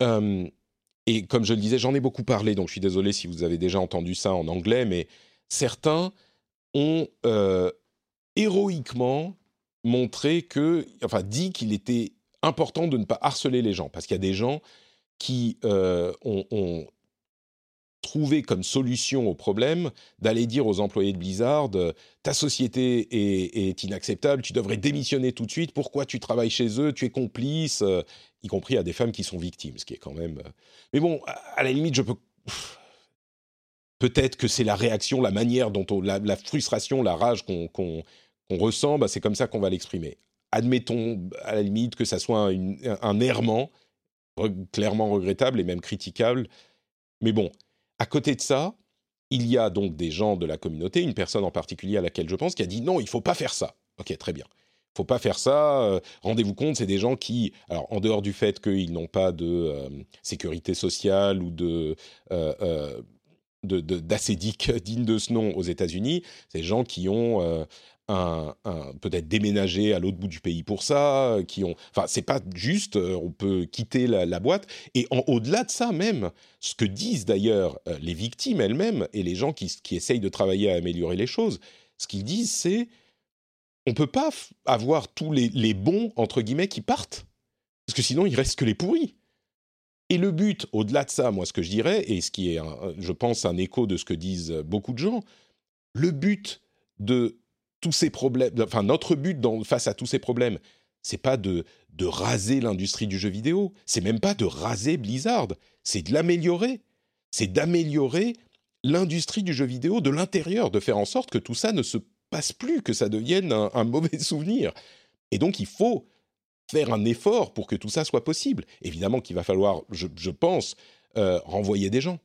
et comme je le disais, j'en ai beaucoup parlé, donc je suis désolé si vous avez déjà entendu ça en anglais, mais certains ont héroïquement dit qu'il était important de ne pas harceler les gens, parce qu'il y a des gens qui ont trouver comme solution au problème d'aller dire aux employés de Blizzard « Ta société est inacceptable, tu devrais démissionner tout de suite, pourquoi tu travailles chez eux, tu es complice », y compris à des femmes qui sont victimes, ce qui est quand même... Mais bon, à la limite, peut-être que c'est la réaction, la manière dont la frustration, la rage qu'on ressent, bah c'est comme ça qu'on va l'exprimer. Admettons, à la limite, que ça soit un errement, clairement regrettable et même critiquable, mais bon... À côté de ça, il y a donc des gens de la communauté, une personne en particulier à laquelle je pense, qui a dit « Non, il ne faut pas faire ça ». Ok, très bien. Il ne faut pas faire ça. Rendez-vous compte, c'est des gens qui, alors en dehors du fait qu'ils n'ont pas de sécurité sociale ou d'assédique digne de ce nom aux États-Unis, c'est des gens qui ont peut-être déménagé à l'autre bout du pays pour ça, qui ont... Enfin, c'est pas juste, on peut quitter la boîte. Et au-delà de ça même, ce que disent d'ailleurs les victimes elles-mêmes et les gens qui essayent de travailler à améliorer les choses, ce qu'ils disent, c'est on peut pas avoir tous les bons, entre guillemets, qui partent, parce que sinon il reste que les pourris. Et le but, au-delà de ça, moi ce que je dirais, et ce qui est, je pense, un écho de ce que disent beaucoup de gens, le but de... tous ces problèmes, enfin notre but face à tous ces problèmes, c'est pas de raser l'industrie du jeu vidéo, c'est même pas de raser Blizzard, c'est de l'améliorer, c'est d'améliorer l'industrie du jeu vidéo de l'intérieur, de faire en sorte que tout ça ne se passe plus, que ça devienne un mauvais souvenir. Et donc il faut faire un effort pour que tout ça soit possible. Évidemment qu'il va falloir, je pense, renvoyer des gens.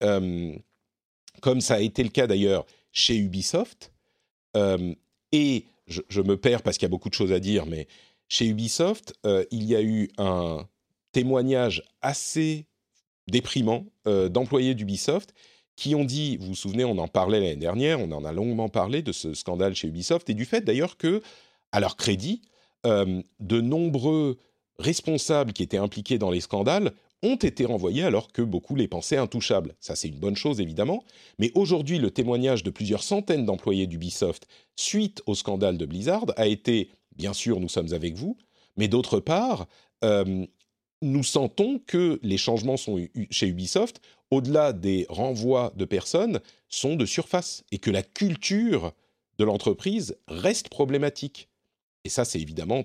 Comme ça a été le cas d'ailleurs chez Ubisoft. Et je me perds parce qu'il y a beaucoup de choses à dire, mais chez Ubisoft, il y a eu un témoignage assez déprimant d'employés d'Ubisoft qui ont dit, vous vous souvenez, on en parlait l'année dernière, on en a longuement parlé de ce scandale chez Ubisoft et du fait d'ailleurs que, à leur crédit, de nombreux responsables qui étaient impliqués dans les scandales ont été renvoyés alors que beaucoup les pensaient intouchables. Ça, c'est une bonne chose, évidemment. Mais aujourd'hui, le témoignage de plusieurs centaines d'employés d'Ubisoft suite au scandale de Blizzard a été, bien sûr, nous sommes avec vous, mais d'autre part, nous sentons que les changements chez Ubisoft, au-delà des renvois de personnes, sont de surface et que la culture de l'entreprise reste problématique. Et ça, c'est évidemment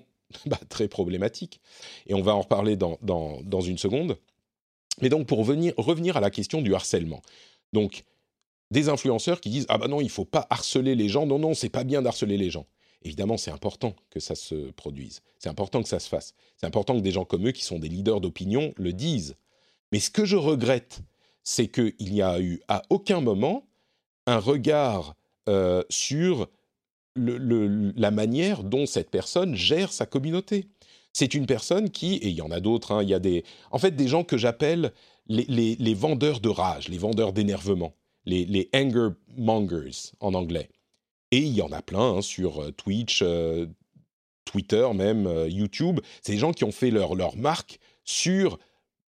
très problématique. Et on va en reparler dans une seconde. Mais donc, pour revenir à la question du harcèlement. Donc, des influenceurs qui disent « Ah ben non, il ne faut pas harceler les gens. Non, non, c'est pas bien d'harceler les gens. » Évidemment, c'est important que ça se produise. C'est important que ça se fasse. C'est important que des gens comme eux, qui sont des leaders d'opinion, le disent. Mais ce que je regrette, c'est qu'il n'y a eu à aucun moment un regard sur la manière dont cette personne gère sa communauté. C'est une personne qui, et il y en a d'autres, hein, il y a des gens que j'appelle les vendeurs de rage, les vendeurs d'énervement, les anger mongers en anglais. Et il y en a plein hein, sur Twitch, Twitter même, YouTube. C'est des gens qui ont fait leur marque sur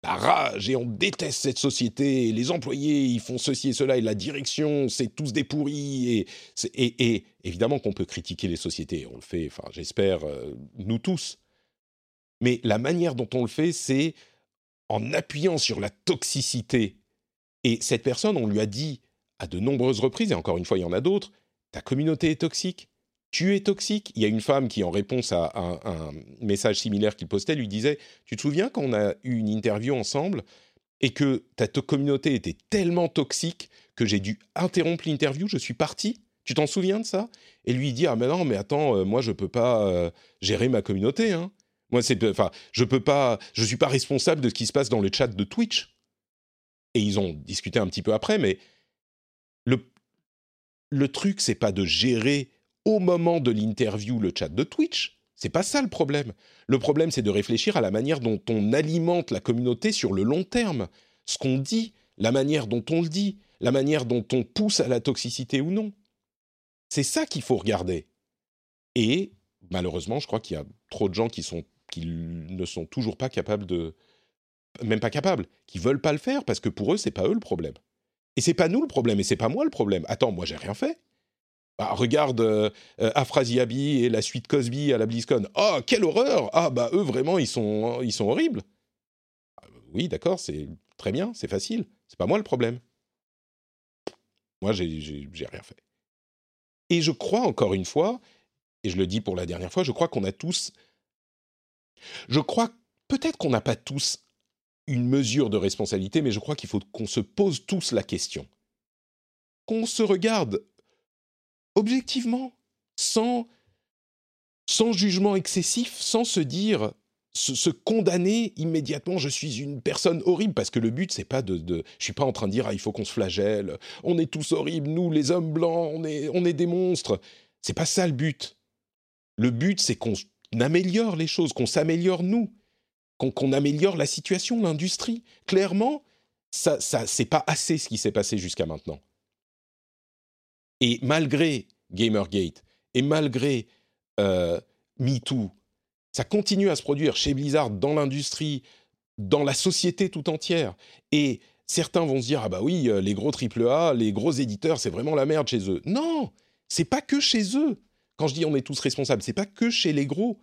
la rage et on déteste cette société. Les employés, ils font ceci et cela et la direction, c'est tous des pourris. Et évidemment qu'on peut critiquer les sociétés. On le fait, enfin j'espère, nous tous. Mais la manière dont on le fait, c'est en appuyant sur la toxicité. Et cette personne, on lui a dit à de nombreuses reprises, et encore une fois, il y en a d'autres, ta communauté est toxique, tu es toxique. Il y a une femme qui, en réponse à un message similaire qu'il postait, lui disait « Tu te souviens quand on a eu une interview ensemble et que ta communauté était tellement toxique que j'ai dû interrompre l'interview, je suis partie ? Tu t'en souviens de ça ?» Et lui dit « Ah mais non, mais attends, moi je ne peux pas gérer ma communauté. Hein. Moi, je ne suis pas responsable de ce qui se passe dans le chat de Twitch. » Et ils ont discuté un petit peu après, mais le truc, c'est pas de gérer au moment de l'interview le chat de Twitch. C'est pas ça le problème. Le problème, c'est de réfléchir à la manière dont on alimente la communauté sur le long terme. Ce qu'on dit, la manière dont on le dit, la manière dont on pousse à la toxicité ou non. C'est ça qu'il faut regarder. Et malheureusement, je crois qu'il y a trop de gens qui ne sont toujours pas capables qui veulent pas le faire parce que pour eux, c'est pas eux le problème. Et c'est pas nous le problème, et c'est pas moi le problème. Attends, moi j'ai rien fait. Bah, regarde Afrasiabi et la suite Cosby à la BlizzCon. Oh, quelle horreur! Ah bah eux vraiment ils sont horribles. Oui, d'accord, c'est très bien, c'est facile. C'est pas moi le problème. Moi j'ai rien fait. Et je crois encore une fois, et je le dis pour la dernière fois, peut-être qu'on n'a pas tous une mesure de responsabilité, mais je crois qu'il faut qu'on se pose tous la question. Qu'on se regarde objectivement, sans jugement excessif, sans se dire, se condamner immédiatement, je suis une personne horrible, parce que le but, c'est pas je suis pas en train de dire, ah, il faut qu'on se flagelle, on est tous horribles, nous, les hommes blancs, on est des monstres. C'est pas ça le but. Le but, c'est qu'on améliore les choses, qu'on s'améliore nous. Qu'on améliore la situation, l'industrie. Clairement, ça, c'est pas assez ce qui s'est passé jusqu'à maintenant. Et malgré Gamergate, et malgré MeToo, ça continue à se produire chez Blizzard, dans l'industrie, dans la société tout entière. Et certains vont se dire « Ah bah oui, les gros AAA, les gros éditeurs, c'est vraiment la merde chez eux. » Non, c'est pas que chez eux. Quand je dis « on est tous responsables », c'est pas que chez les gros.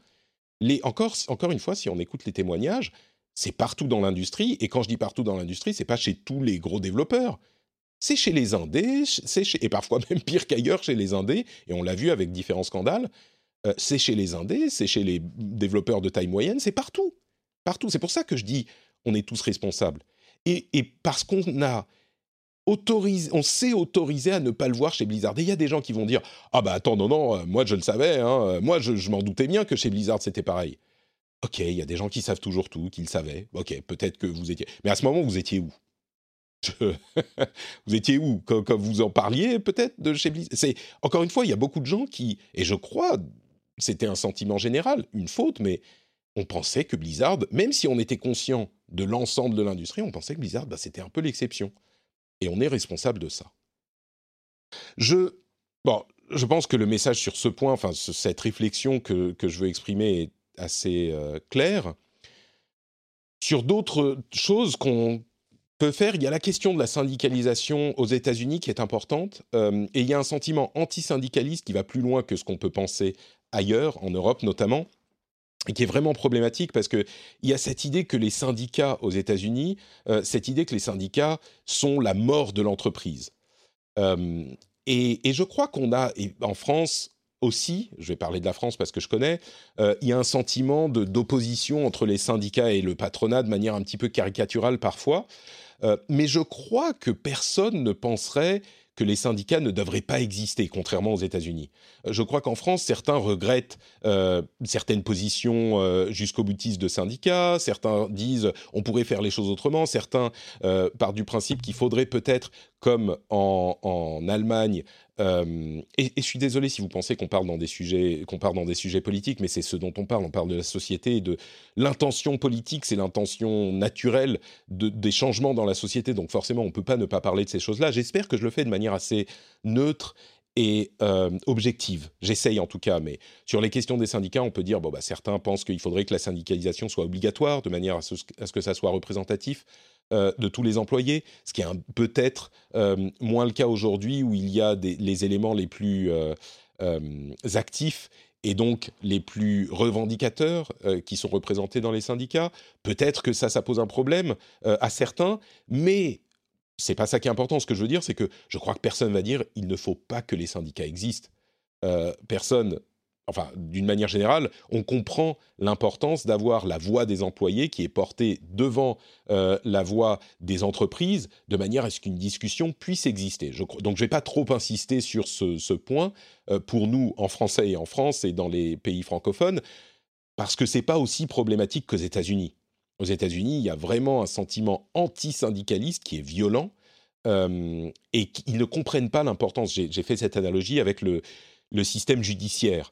Encore une fois, si on écoute les témoignages, c'est partout dans l'industrie. Et quand je dis partout dans l'industrie, c'est pas chez tous les gros développeurs. C'est chez les indés, et parfois même pire qu'ailleurs chez les indés. Et on l'a vu avec différents scandales. C'est chez les indés, c'est chez les développeurs de taille moyenne, c'est partout. Partout. C'est pour ça que je dis on est tous responsables. Et parce qu'on a on s'est autorisé à ne pas le voir chez Blizzard. Et il y a des gens qui vont dire « Ah bah attends, non, moi je le savais, hein, moi je m'en doutais bien que chez Blizzard c'était pareil. » Ok, il y a des gens qui savent toujours tout, qui le savaient. Ok, peut-être que vous étiez... Mais à ce moment, vous étiez où ? Vous étiez où quand vous en parliez peut-être de chez Blizzard. Encore une fois, il y a beaucoup de gens qui... Et je crois, c'était un sentiment général, une faute, mais on pensait que Blizzard, même si on était conscient de l'ensemble de l'industrie, on pensait que Blizzard, bah, c'était un peu l'exception. Et on est responsable de ça. Je pense que le message sur ce point, enfin cette réflexion que je veux exprimer est assez claire. Sur d'autres choses qu'on peut faire, il y a la question de la syndicalisation aux États-Unis qui est importante. Et il y a un sentiment anti-syndicaliste qui va plus loin que ce qu'on peut penser ailleurs, en Europe notamment, et qui est vraiment problématique parce qu'il y a cette idée que les syndicats aux États-Unis, sont la mort de l'entreprise. Et je crois qu'on a, en France aussi, je vais parler de la France parce que je connais, il y a un sentiment d'opposition entre les syndicats et le patronat de manière un petit peu caricaturale parfois. Mais je crois que personne ne penserait que les syndicats ne devraient pas exister, contrairement aux États-Unis. Je crois qu'en France, certains regrettent certaines positions jusqu'au boutiste de syndicats, certains disent on pourrait faire les choses autrement, certains partent du principe qu'il faudrait peut-être, comme en Allemagne, et je suis désolé si vous pensez qu'on parle dans des sujets politiques, mais c'est ce dont on parle de la société et de l'intention politique, c'est l'intention naturelle des changements dans la société, donc forcément on ne peut pas ne pas parler de ces choses-là. J'espère que je le fais de manière assez neutre et objective, j'essaye en tout cas, mais sur les questions des syndicats, on peut dire certains pensent qu'il faudrait que la syndicalisation soit obligatoire, de manière à ce que ça soit représentatif de tous les employés, ce qui est peut-être moins le cas aujourd'hui où il y a les éléments les plus actifs et donc les plus revendicateurs qui sont représentés dans les syndicats. Peut-être que ça pose un problème à certains, mais c'est pas ça qui est important. Ce que je veux dire, c'est que je crois que personne va dire il ne faut pas que les syndicats existent. Personne. Enfin, d'une manière générale, on comprend l'importance d'avoir la voix des employés qui est portée devant la voix des entreprises de manière à ce qu'une discussion puisse exister. Donc, je ne vais pas trop insister sur ce point pour nous, en français et en France et dans les pays francophones, parce que ce n'est pas aussi problématique qu'aux États-Unis. Aux États-Unis, il y a vraiment un sentiment anti-syndicaliste qui est violent et ils ne comprennent pas l'importance. J'ai fait cette analogie avec le système judiciaire.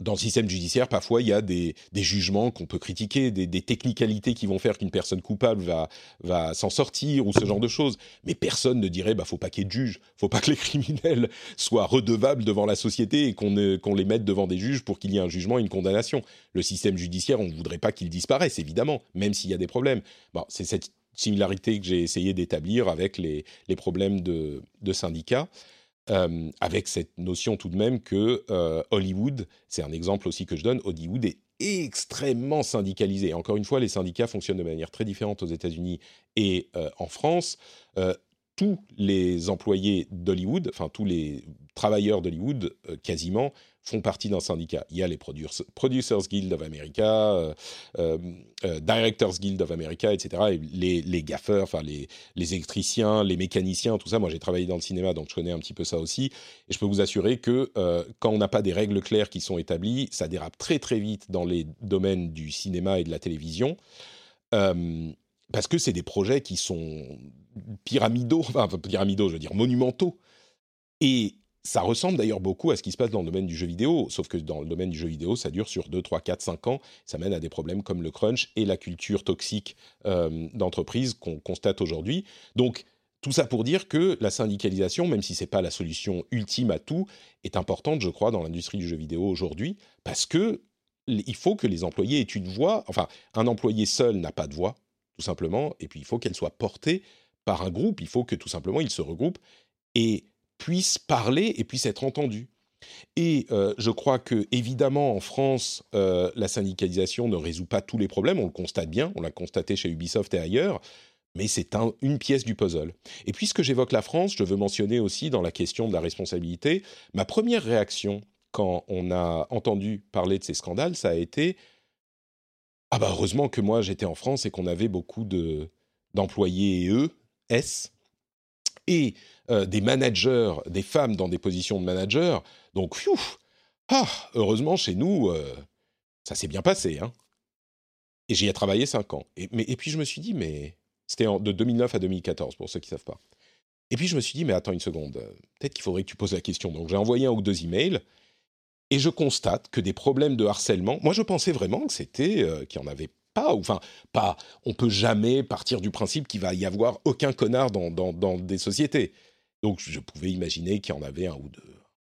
Dans le système judiciaire, parfois, il y a des jugements qu'on peut critiquer, des technicalités qui vont faire qu'une personne coupable va s'en sortir ou ce genre de choses. Mais personne ne dirait faut pas qu'il y ait de juges, faut pas que les criminels soient redevables devant la société et qu'on les mette devant des juges pour qu'il y ait un jugement et une condamnation. Le système judiciaire, on ne voudrait pas qu'il disparaisse, évidemment, même s'il y a des problèmes. C'est cette similarité que j'ai essayé d'établir avec les problèmes de syndicats. Avec cette notion tout de même que Hollywood, c'est un exemple aussi que je donne, Hollywood est extrêmement syndicalisé. Encore une fois, les syndicats fonctionnent de manière très différente aux États-Unis et en France. Tous les employés d'Hollywood, enfin tous les travailleurs d'Hollywood, quasiment, font partie d'un syndicat. Il y a les Producers Guild of America, Directors Guild of America, etc. Et les gaffeurs, enfin les électriciens, les mécaniciens, tout ça. Moi, j'ai travaillé dans le cinéma, donc je connais un petit peu ça aussi. Et je peux vous assurer que quand on n'a pas des règles claires qui sont établies, ça dérape très très vite dans les domaines du cinéma et de la télévision. Parce que c'est des projets qui sont monumentaux. Et ça ressemble d'ailleurs beaucoup à ce qui se passe dans le domaine du jeu vidéo, sauf que dans le domaine du jeu vidéo, ça dure sur 2, 3, 4, 5 ans. Ça mène à des problèmes comme le crunch et la culture toxique d'entreprise qu'on constate aujourd'hui. Donc, tout ça pour dire que la syndicalisation, même si ce n'est pas la solution ultime à tout, est importante, je crois, dans l'industrie du jeu vidéo aujourd'hui, parce qu'il faut que les employés aient une voix. Enfin, un employé seul n'a pas de voix, tout simplement, et puis il faut qu'elle soit portée par un groupe, il faut que tout simplement ils se regroupent et puissent parler et puissent être entendus. Et je crois que, évidemment, en France, la syndicalisation ne résout pas tous les problèmes, on le constate bien, on l'a constaté chez Ubisoft et ailleurs, mais c'est une pièce du puzzle. Et puisque j'évoque la France, je veux mentionner aussi, dans la question de la responsabilité, ma première réaction quand on a entendu parler de ces scandales, ça a été heureusement que moi j'étais en France et qu'on avait beaucoup d'employés et des managers, des femmes dans des positions de managers. Donc, heureusement chez nous, ça s'est bien passé. Hein. Et j'y ai travaillé 5 ans. Et puis je me suis dit, mais c'était de 2009 à 2014 pour ceux qui ne savent pas. Et puis je me suis dit, mais attends une seconde, peut-être qu'il faudrait que tu poses la question. Donc j'ai envoyé 1 ou 2 emails. Et je constate que des problèmes de harcèlement... Moi, je pensais vraiment qu'il y en avait pas. Enfin, pas. On peut jamais partir du principe qu'il va y avoir aucun connard dans des sociétés. Donc, je pouvais imaginer qu'il y en avait un ou deux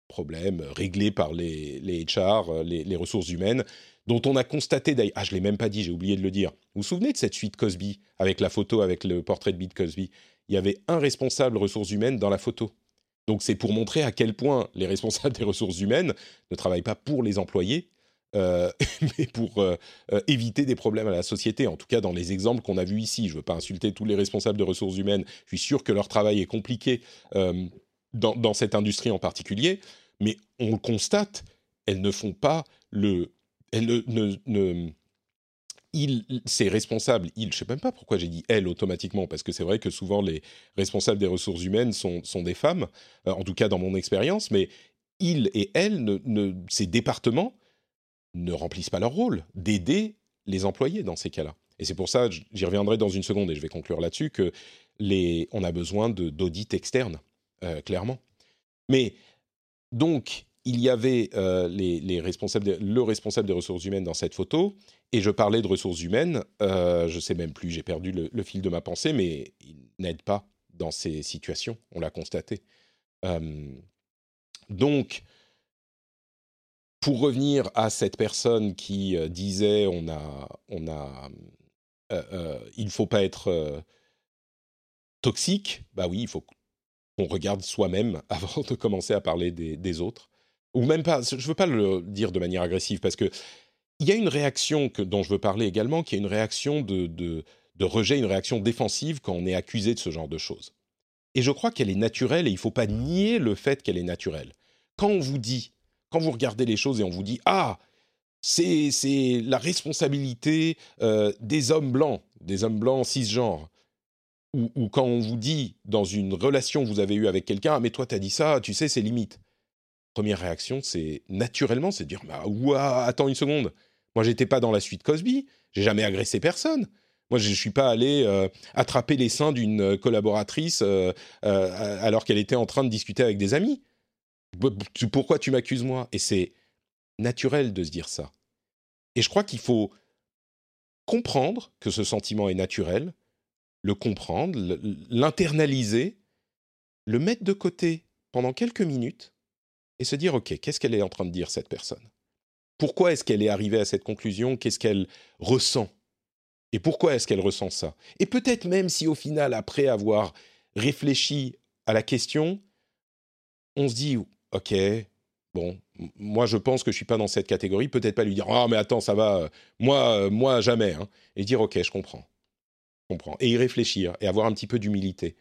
problèmes réglés par les HR, les ressources humaines, dont on a constaté d'ailleurs... Ah, je ne l'ai même pas dit, j'ai oublié de le dire. Vous vous souvenez de cette suite Cosby, avec la photo, avec le portrait de Bill Cosby ? Il y avait un responsable ressources humaines dans la photo. Donc, c'est pour montrer à quel point les responsables des ressources humaines ne travaillent pas pour les employés, mais pour éviter des problèmes à la société. En tout cas, dans les exemples qu'on a vus ici. Je ne veux pas insulter tous les responsables de ressources humaines. Je suis sûr que leur travail est compliqué dans cette industrie en particulier. Mais on le constate, elles ne font pas le... Ces responsables, je ne sais même pas pourquoi j'ai dit « elles » automatiquement, parce que c'est vrai que souvent les responsables des ressources humaines sont des femmes, en tout cas dans mon expérience, mais « ils » et « elles », ces départements ne remplissent pas leur rôle d'aider les employés dans ces cas-là. Et c'est pour ça, j'y reviendrai dans une seconde et je vais conclure là-dessus, qu'on a besoin d'audits externes, clairement. Mais donc... Il y avait le responsable des ressources humaines dans cette photo, et je parlais de ressources humaines, je ne sais même plus, j'ai perdu le fil de ma pensée, mais ils n'aident pas dans ces situations, on l'a constaté. Donc, pour revenir à cette personne qui disait il ne faut pas être toxique, bah oui, il faut qu'on regarde soi-même avant de commencer à parler des autres. Ou même pas, je ne veux pas le dire de manière agressive, parce qu'il y a une réaction dont je veux parler également, qui est une réaction de rejet, une réaction défensive quand on est accusé de ce genre de choses. Et je crois qu'elle est naturelle, et il ne faut pas nier le fait qu'elle est naturelle. Quand on vous dit, quand vous regardez les choses et on vous dit « Ah, c'est la responsabilité des hommes blancs cisgenres », ou quand on vous dit, dans une relation que vous avez eue avec quelqu'un, ah, « mais toi, t'as dit ça, tu sais, c'est limite ». Première réaction, c'est naturellement, c'est de dire bah, « Ouah, attends une seconde, moi j'étais pas dans la suite Cosby, j'ai jamais agressé personne, moi je suis pas allé attraper les seins d'une collaboratrice alors qu'elle était en train de discuter avec des amis. Pourquoi tu m'accuses moi ?» Et c'est naturel de se dire ça. Et je crois qu'il faut comprendre que ce sentiment est naturel, le comprendre, l'internaliser, le mettre de côté pendant quelques minutes, et se dire, OK, qu'est-ce qu'elle est en train de dire, cette personne ? Pourquoi est-ce qu'elle est arrivée à cette conclusion ? Qu'est-ce qu'elle ressent ? Et pourquoi est-ce qu'elle ressent ça ? Et peut-être même si, au final, après avoir réfléchi à la question, on se dit, OK, bon, moi, je pense que je ne suis pas dans cette catégorie, peut-être pas lui dire, ah, mais attends, ça va, moi jamais, hein. Et dire, OK, je comprends. Et y réfléchir, et avoir un petit peu d'humilité.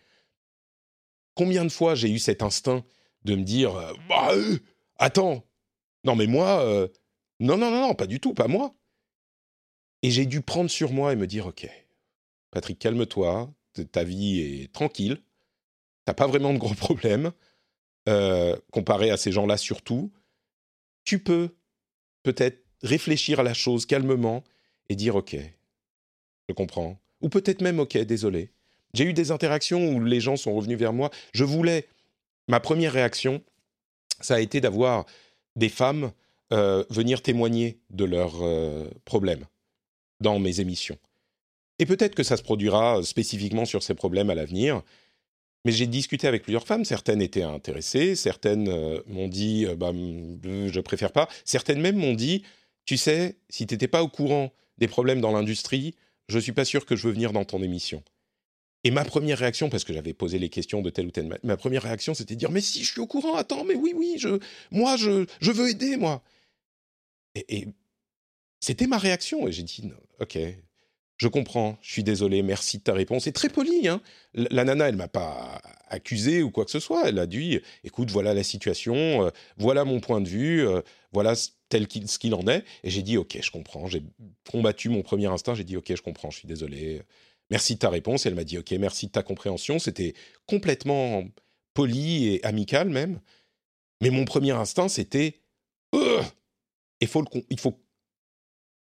Combien de fois j'ai eu cet instinct de me dire bah, « Attends, non mais moi, non, pas du tout, pas moi !» Et j'ai dû prendre sur moi et me dire « Ok, Patrick, calme-toi, ta vie est tranquille, t'as pas vraiment de gros problèmes, comparé à ces gens-là surtout, tu peux peut-être réfléchir à la chose calmement et dire « Ok, je comprends. » Ou peut-être même « Ok, désolé. » J'ai eu des interactions où les gens sont revenus vers moi, je voulais... Ma première réaction, ça a été d'avoir des femmes venir témoigner de leurs problèmes dans mes émissions. Et peut-être que ça se produira spécifiquement sur ces problèmes à l'avenir, mais j'ai discuté avec plusieurs femmes, certaines étaient intéressées, certaines m'ont dit bah, « je préfère pas », certaines même m'ont dit « tu sais, si tu n'étais pas au courant des problèmes dans l'industrie, je ne suis pas sûr que je veux venir dans ton émission ». Et ma première réaction, parce que j'avais posé les questions de telle ou telle... Ma première réaction, c'était de dire « Mais si, je suis au courant, attends, mais oui, je veux aider, moi !» Et c'était ma réaction. Et j'ai dit « Ok, je comprends, je suis désolé, merci de ta réponse. » C'est très poli, hein. La nana, elle ne m'a pas accusé ou quoi que ce soit. Elle a dit « Écoute, voilà la situation, voilà mon point de vue, voilà ce qu'il en est. » Et j'ai dit « Ok, je comprends. » J'ai combattu mon premier instinct, j'ai dit « Ok, je comprends, je suis désolé. » Merci de ta réponse. Elle m'a dit « Ok, merci de ta compréhension. » C'était complètement poli et amical même. Mais mon premier instinct, c'était « Il faut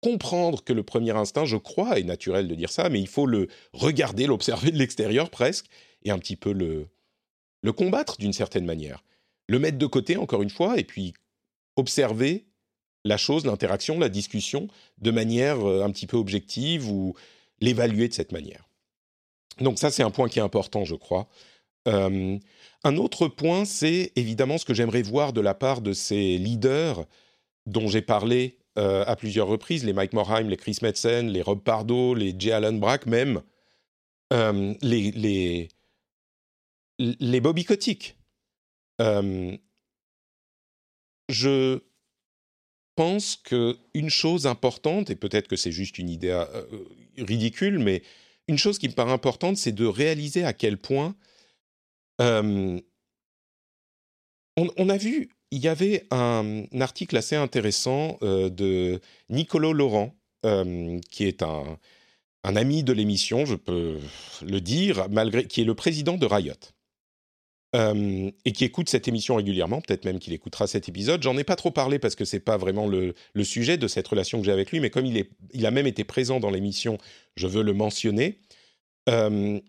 comprendre que le premier instinct, je crois, est naturel de dire ça, mais il faut le regarder, l'observer de l'extérieur presque, et un petit peu le combattre d'une certaine manière. Le mettre de côté, encore une fois, et puis observer la chose, l'interaction, la discussion, de manière un petit peu objective ou l'évaluer de cette manière. Donc ça, c'est un point qui est important, je crois. Un autre point, c'est évidemment ce que j'aimerais voir de la part de ces leaders dont j'ai parlé à plusieurs reprises, les Mike Morhaime, les Chris Metzen, les Rob Pardo, les J. Allen Brack, même les Bobby Kotick. Je pense qu'une chose importante, et peut-être que c'est juste une idée ridicule, mais une chose qui me paraît importante, c'est de réaliser à quel point... on a vu, il y avait un article assez intéressant de Nicolas Laurent, qui est un ami de l'émission, je peux le dire, qui est le président de Riot, et qui écoute cette émission régulièrement, peut-être même qu'il écoutera cet épisode. J'en ai pas trop parlé parce que c'est pas vraiment le sujet de cette relation que j'ai avec lui, mais comme il a même été présent dans l'émission, je veux le mentionner. Riot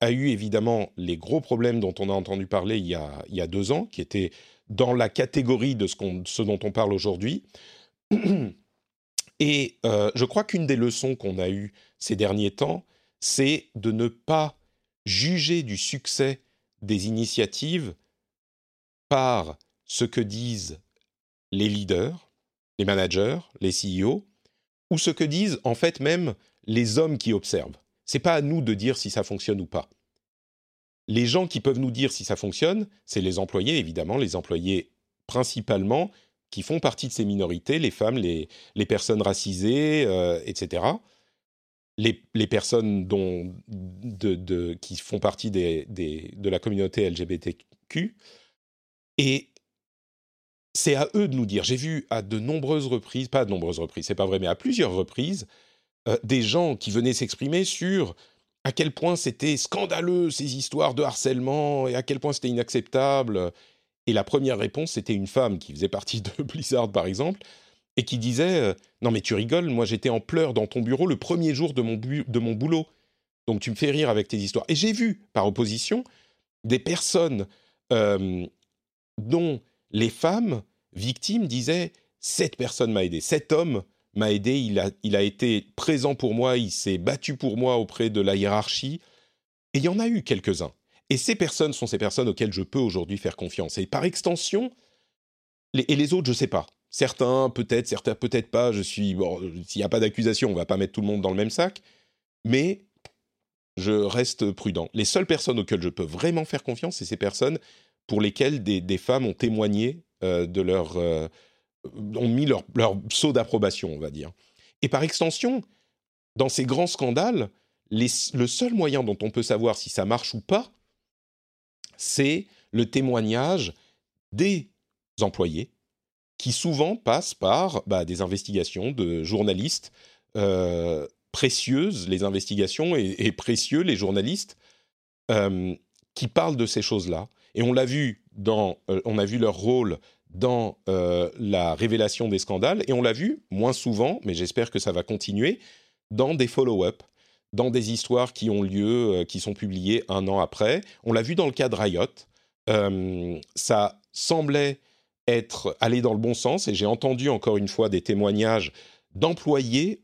a eu évidemment les gros problèmes dont on a entendu parler il y a 2 ans, qui étaient dans la catégorie de ce dont on parle aujourd'hui. Et je crois qu'une des leçons qu'on a eues ces derniers temps, c'est de ne pas juger du succès des initiatives par ce que disent les leaders, les managers, les CEO, ou ce que disent en fait même les hommes qui observent. C'est pas à nous de dire si ça fonctionne ou pas. Les gens qui peuvent nous dire si ça fonctionne, c'est les employés, évidemment, les employés principalement, qui font partie de ces minorités, les femmes, les personnes racisées, etc. Les personnes qui font partie de la communauté LGBTQ. Et c'est à eux de nous dire. J'ai vu à de nombreuses reprises, pas à de nombreuses reprises, c'est pas vrai, mais à plusieurs reprises, des gens qui venaient s'exprimer sur à quel point c'était scandaleux ces histoires de harcèlement et à quel point c'était inacceptable. Et la première réponse, c'était une femme qui faisait partie de Blizzard, par exemple, et qui disait « Non mais tu rigoles, moi j'étais en pleurs dans ton bureau le premier jour de mon boulot, donc tu me fais rire avec tes histoires. » Et j'ai vu, par opposition, des personnes dont les femmes victimes disaient « Cette personne m'a aidé, cet homme m'a aidé, il a été présent pour moi, il s'est battu pour moi auprès de la hiérarchie. » Et il y en a eu quelques-uns. Et ces personnes sont ces personnes auxquelles je peux aujourd'hui faire confiance. Et par extension, les autres, je ne sais pas. Certains, peut-être pas. Bon, s'il n'y a pas d'accusation, on ne va pas mettre tout le monde dans le même sac. Mais je reste prudent. Les seules personnes auxquelles je peux vraiment faire confiance, c'est ces personnes pour lesquelles des femmes ont témoigné de leur... ont mis leur sceau d'approbation, on va dire. Et par extension, dans ces grands scandales, le seul moyen dont on peut savoir si ça marche ou pas, c'est le témoignage des employés, qui souvent passent par des investigations de journalistes précieuses, les investigations et précieux, les journalistes, qui parlent de ces choses-là. Et on l'a vu on a vu leur rôle dans la révélation des scandales, et on l'a vu, moins souvent, mais j'espère que ça va continuer, dans des follow-up, dans des histoires qui ont lieu, qui sont publiées 1 an après. On l'a vu dans le cas de Riot. Ça semblait être allé dans le bon sens, et j'ai entendu encore une fois des témoignages d'employés,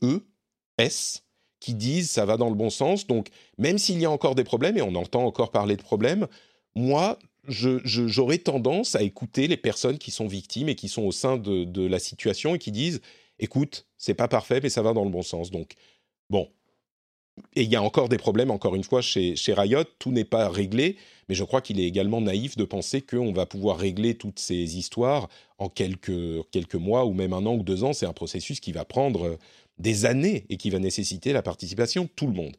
qui disent « ça va dans le bon sens », donc même s'il y a encore des problèmes, et on entend encore parler de problèmes, moi... j'aurais tendance à écouter les personnes qui sont victimes et qui sont au sein de la situation et qui disent « Écoute, c'est pas parfait, mais ça va dans le bon sens. » Donc, bon. Et il y a encore des problèmes, encore une fois, chez Riot. Tout n'est pas réglé, mais je crois qu'il est également naïf de penser qu'on va pouvoir régler toutes ces histoires en quelques mois ou même 1 an ou 2 ans. C'est un processus qui va prendre des années et qui va nécessiter la participation de tout le monde.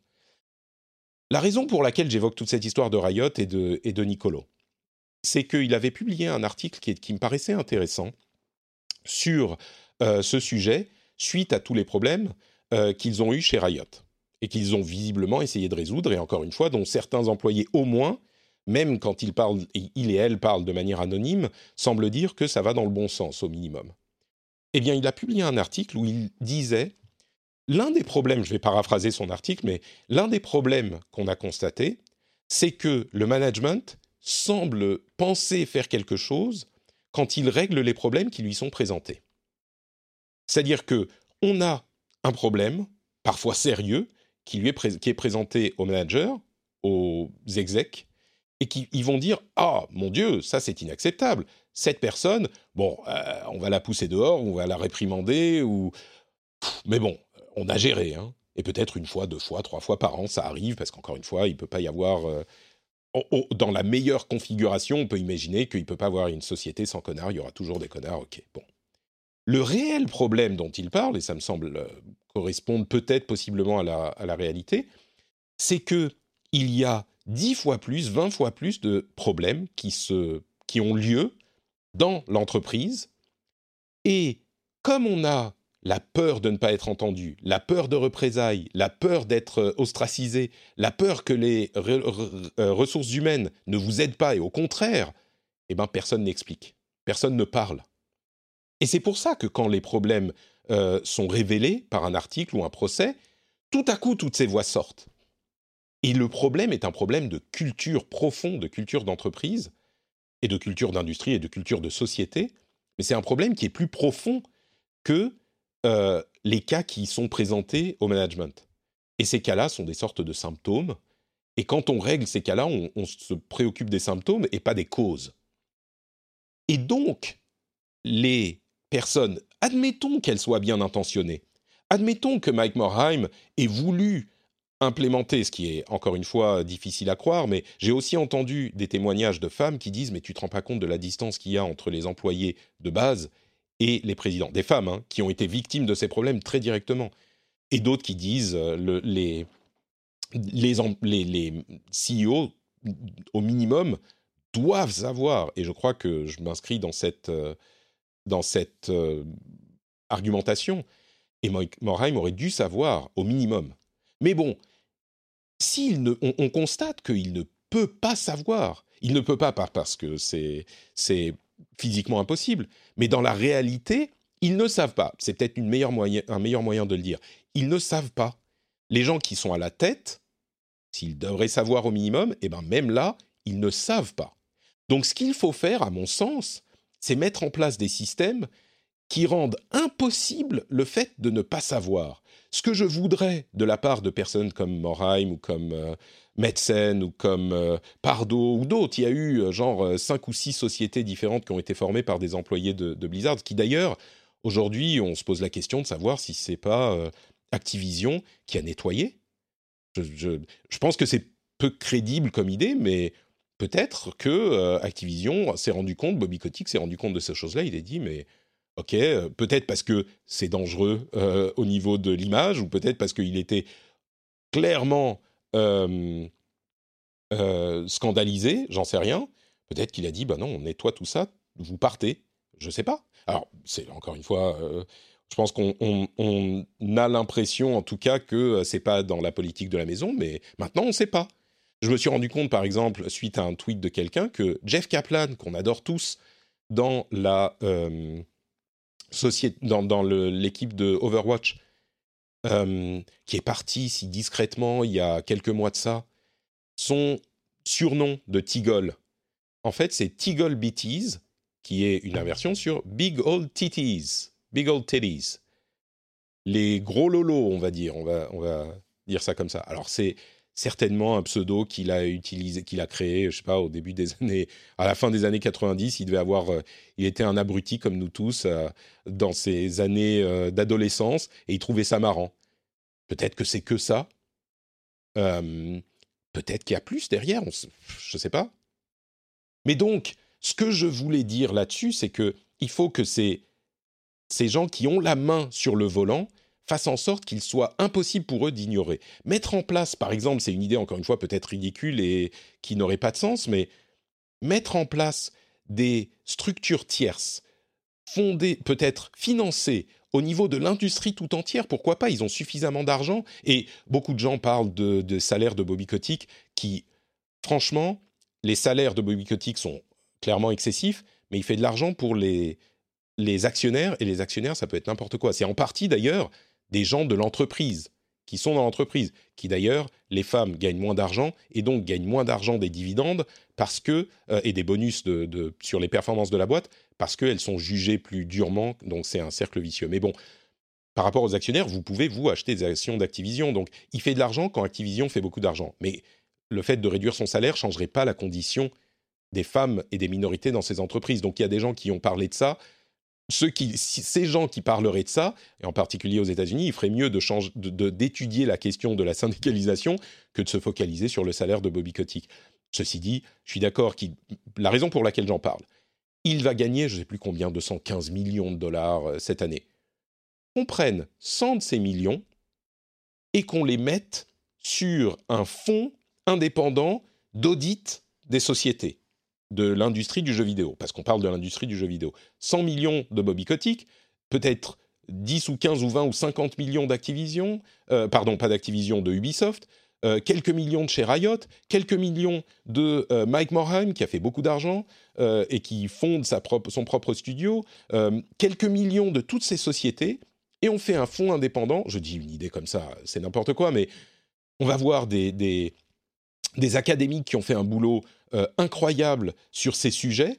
La raison pour laquelle j'évoque toute cette histoire de Riot et de Nicolas, c'est qu'il avait publié un article qui me paraissait intéressant sur ce sujet, suite à tous les problèmes qu'ils ont eus chez Riot, et qu'ils ont visiblement essayé de résoudre, et encore une fois, dont certains employés au moins, même quand ils parlent, il et elle parlent de manière anonyme, semblent dire que ça va dans le bon sens, au minimum. Eh bien, il a publié un article où il disait, l'un des problèmes, je vais paraphraser son article, mais l'un des problèmes qu'on a constaté, c'est que le management semble penser faire quelque chose quand il règle les problèmes qui lui sont présentés. C'est-à-dire qu'on a un problème, parfois sérieux, qui est présenté au manager, aux execs, et qu'ils vont dire « Ah, mon Dieu, ça c'est inacceptable. Cette personne, bon, on va la pousser dehors, on va la réprimander, ou... mais bon, on a géré. Hein. » Et peut-être une fois, deux fois, trois fois par an, ça arrive, parce qu'encore une fois, il ne peut pas y avoir... dans la meilleure configuration, on peut imaginer qu'il ne peut pas avoir une société sans connards, il y aura toujours des connards, ok, bon. Le réel problème dont il parle, et ça me semble correspondre peut-être possiblement à la réalité, c'est qu'il y a 10 fois plus, 20 fois plus de problèmes qui ont lieu dans l'entreprise. Et comme on a la peur de ne pas être entendu, la peur de représailles, la peur d'être ostracisé, la peur que les ressources humaines ne vous aident pas, et au contraire, eh ben personne n'explique, personne ne parle. Et c'est pour ça que quand les problèmes sont révélés par un article ou un procès, tout à coup, toutes ces voix sortent. Et le problème est un problème de culture profonde, de culture d'entreprise, et de culture d'industrie, et de culture de société, mais c'est un problème qui est plus profond que les cas qui sont présentés au management. Et ces cas-là sont des sortes de symptômes, et quand on règle ces cas-là, on se préoccupe des symptômes et pas des causes. Et donc, les personnes, admettons qu'elles soient bien intentionnées, admettons que Mike Morhaime ait voulu implémenter, ce qui est encore une fois difficile à croire, mais j'ai aussi entendu des témoignages de femmes qui disent « mais tu ne te rends pas compte de la distance qu'il y a entre les employés de base et les présidents ». Des femmes hein, qui ont été victimes de ces problèmes très directement. Et d'autres qui disent les CEO, au minimum, doivent savoir, et je crois que je m'inscris dans cette argumentation, et Mike Morhaime aurait dû savoir, au minimum. Mais bon, on constate qu'il ne peut pas savoir, il ne peut pas parce que c'est physiquement impossible, mais dans la réalité, ils ne savent pas. C'est peut-être un meilleur moyen de le dire. Ils ne savent pas. Les gens qui sont à la tête, s'ils devraient savoir au minimum, eh ben même là, ils ne savent pas. Donc ce qu'il faut faire, à mon sens, c'est mettre en place des systèmes qui rendent impossible le fait de ne pas savoir. Ce que je voudrais de la part de personnes comme Morhaime ou comme Metzen ou comme Pardo ou d'autres, il y a eu genre 5 ou 6 sociétés différentes qui ont été formées par des employés de Blizzard, qui d'ailleurs, aujourd'hui, on se pose la question de savoir si c'est pas Activision qui a nettoyé. Je pense que c'est peu crédible comme idée, mais peut-être que Activision s'est rendu compte, Bobby Kotick s'est rendu compte de ces choses-là, il a dit mais... OK, peut-être parce que c'est dangereux au niveau de l'image, ou peut-être parce qu'il était clairement scandalisé, j'en sais rien. Peut-être qu'il a dit, bah non, on nettoie tout ça, vous partez, je sais pas. Alors, c'est encore une fois, je pense qu'on a l'impression en tout cas que c'est pas dans la politique de la maison, mais maintenant on sait pas. Je me suis rendu compte par exemple, suite à un tweet de quelqu'un, que Jeff Kaplan, qu'on adore tous dans la... dans l'équipe de Overwatch, qui est parti si discrètement il y a quelques mois de ça, son surnom de Tigole, en fait, c'est Tigole BTs, qui est une inversion sur Big Old Titties. Big Old Titties. Les gros lolos, on va dire. On va dire ça comme ça. Alors, c'est certainement un pseudo qu'il a utilisé, qu'il a créé, je ne sais pas, au début des années... À la fin des années 90, il devait avoir... il était un abruti, comme nous tous, dans ses années d'adolescence, et il trouvait ça marrant. Peut-être que c'est que ça. Peut-être qu'il y a plus derrière, je ne sais pas. Mais donc, ce que je voulais dire là-dessus, c'est qu'il faut que ces gens qui ont la main sur le volant... fassent en sorte qu'il soit impossible pour eux d'ignorer. Mettre en place, par exemple, c'est une idée, encore une fois, peut-être ridicule et qui n'aurait pas de sens, mais mettre en place des structures tierces, fondées, peut-être financées, au niveau de l'industrie tout entière, pourquoi pas, ils ont suffisamment d'argent, et beaucoup de gens parlent de salaires de Bobby Kotick qui, franchement, les salaires de Bobby Kotick sont clairement excessifs, mais il fait de l'argent pour les actionnaires, et les actionnaires, ça peut être n'importe quoi. C'est en partie, d'ailleurs... des gens de l'entreprise qui sont dans l'entreprise, qui d'ailleurs, les femmes gagnent moins d'argent et donc gagnent moins d'argent des dividendes parce que, et des bonus sur les performances de la boîte parce qu'elles sont jugées plus durement, donc c'est un cercle vicieux. Mais bon, par rapport aux actionnaires, vous pouvez, vous, acheter des actions d'Activision. Donc, il fait de l'argent quand Activision fait beaucoup d'argent. Mais le fait de réduire son salaire ne changerait pas la condition des femmes et des minorités dans ces entreprises. Donc, il y a des gens qui ont parlé de ça. Ces gens qui parleraient de ça, et en particulier aux États-Unis, il ferait mieux d'étudier la question de la syndicalisation que de se focaliser sur le salaire de Bobby Kotick. Ceci dit, je suis d'accord, la raison pour laquelle j'en parle, il va gagner, je ne sais plus combien, 215 millions de dollars cette année. Qu'on prenne 100 de ces millions et qu'on les mette sur un fonds indépendant d'audit des sociétés de l'industrie du jeu vidéo, parce qu'on parle de l'industrie du jeu vidéo. 100 millions de Bobby Kotick, peut-être 10 ou 15 ou 20 ou 50 millions d'Activision, de Ubisoft, quelques millions de chez Riot, quelques millions de Mike Morhaime, qui a fait beaucoup d'argent et qui fonde son propre studio, quelques millions de toutes ces sociétés, et on fait un fonds indépendant. Je dis une idée comme ça, c'est n'importe quoi, mais on va voir des académiques qui ont fait un boulot incroyable sur ces sujets.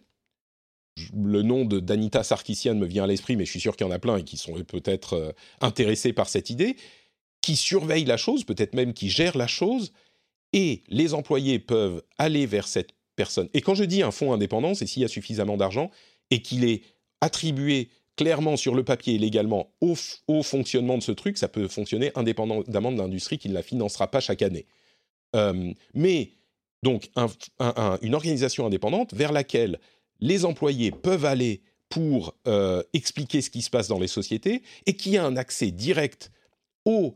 Le nom d'Anita Sarkeesian me vient à l'esprit, mais je suis sûr qu'il y en a plein et qui sont peut-être intéressés par cette idée, qui surveillent la chose, peut-être même qui gèrent la chose, et les employés peuvent aller vers cette personne. Et quand je dis un fonds indépendant, c'est s'il y a suffisamment d'argent et qu'il est attribué clairement sur le papier et légalement au fonctionnement de ce truc, ça peut fonctionner indépendamment de l'industrie qui ne la financera pas chaque année. Donc, une organisation indépendante vers laquelle les employés peuvent aller pour expliquer ce qui se passe dans les sociétés et qui a un accès direct aux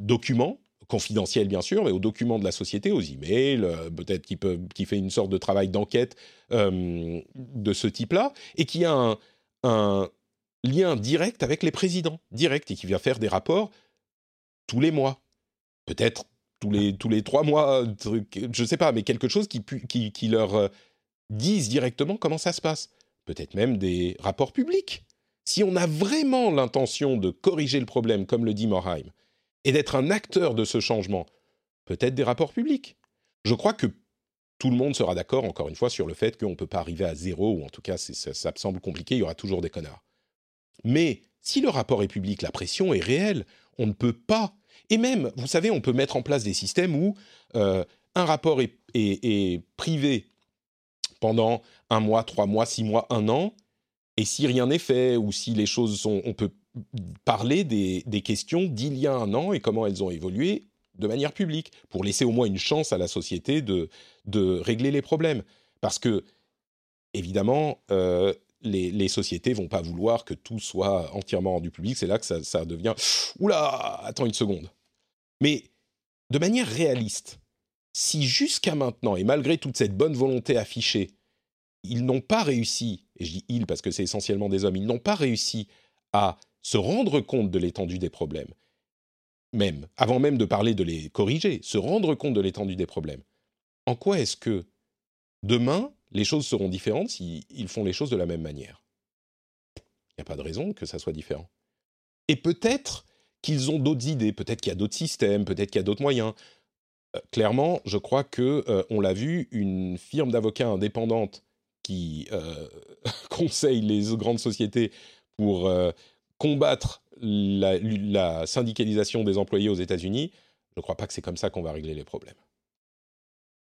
documents confidentiels, bien sûr, mais aux documents de la société, aux emails, peut-être qui fait une sorte de travail d'enquête de ce type-là, et qui a un lien direct avec les présidents, et qui vient faire des rapports tous les mois. Peut-être tous les 3 mois, je ne sais pas, mais quelque chose qui leur dise directement comment ça se passe. Peut-être même des rapports publics. Si on a vraiment l'intention de corriger le problème, comme le dit Morhaime, et d'être un acteur de ce changement, peut-être des rapports publics. Je crois que tout le monde sera d'accord, encore une fois, sur le fait qu'on ne peut pas arriver à zéro, ou en tout cas, ça me semble compliqué, il y aura toujours des connards. Mais si le rapport est public, la pression est réelle, on ne peut pas... Et même, vous savez, on peut mettre en place des systèmes où un rapport est privé pendant 1 mois, 3 mois, 6 mois, 1 an, et si rien n'est fait, ou si les choses sont... On peut parler des questions d'il y a 1 an et comment elles ont évolué de manière publique, pour laisser au moins une chance à la société de régler les problèmes. Parce que, évidemment, les sociétés ne vont pas vouloir que tout soit entièrement rendu public. C'est là que ça devient... Oula, attends une seconde. Mais de manière réaliste, si jusqu'à maintenant, et malgré toute cette bonne volonté affichée, ils n'ont pas réussi, et je dis « ils » parce que c'est essentiellement des hommes, ils n'ont pas réussi à se rendre compte de l'étendue des problèmes, même, avant même de parler de les corriger, se rendre compte de l'étendue des problèmes. En quoi est-ce que, demain, les choses seront différentes s'ils font les choses de la même manière ? Il n'y a pas de raison que ça soit différent. Et peut-être qu'ils ont d'autres idées, peut-être qu'il y a d'autres systèmes, peut-être qu'il y a d'autres moyens. Clairement, je crois qu'on l'a vu, une firme d'avocats indépendante qui conseille les grandes sociétés pour combattre la syndicalisation des employés aux États-Unis, je ne crois pas que c'est comme ça qu'on va régler les problèmes.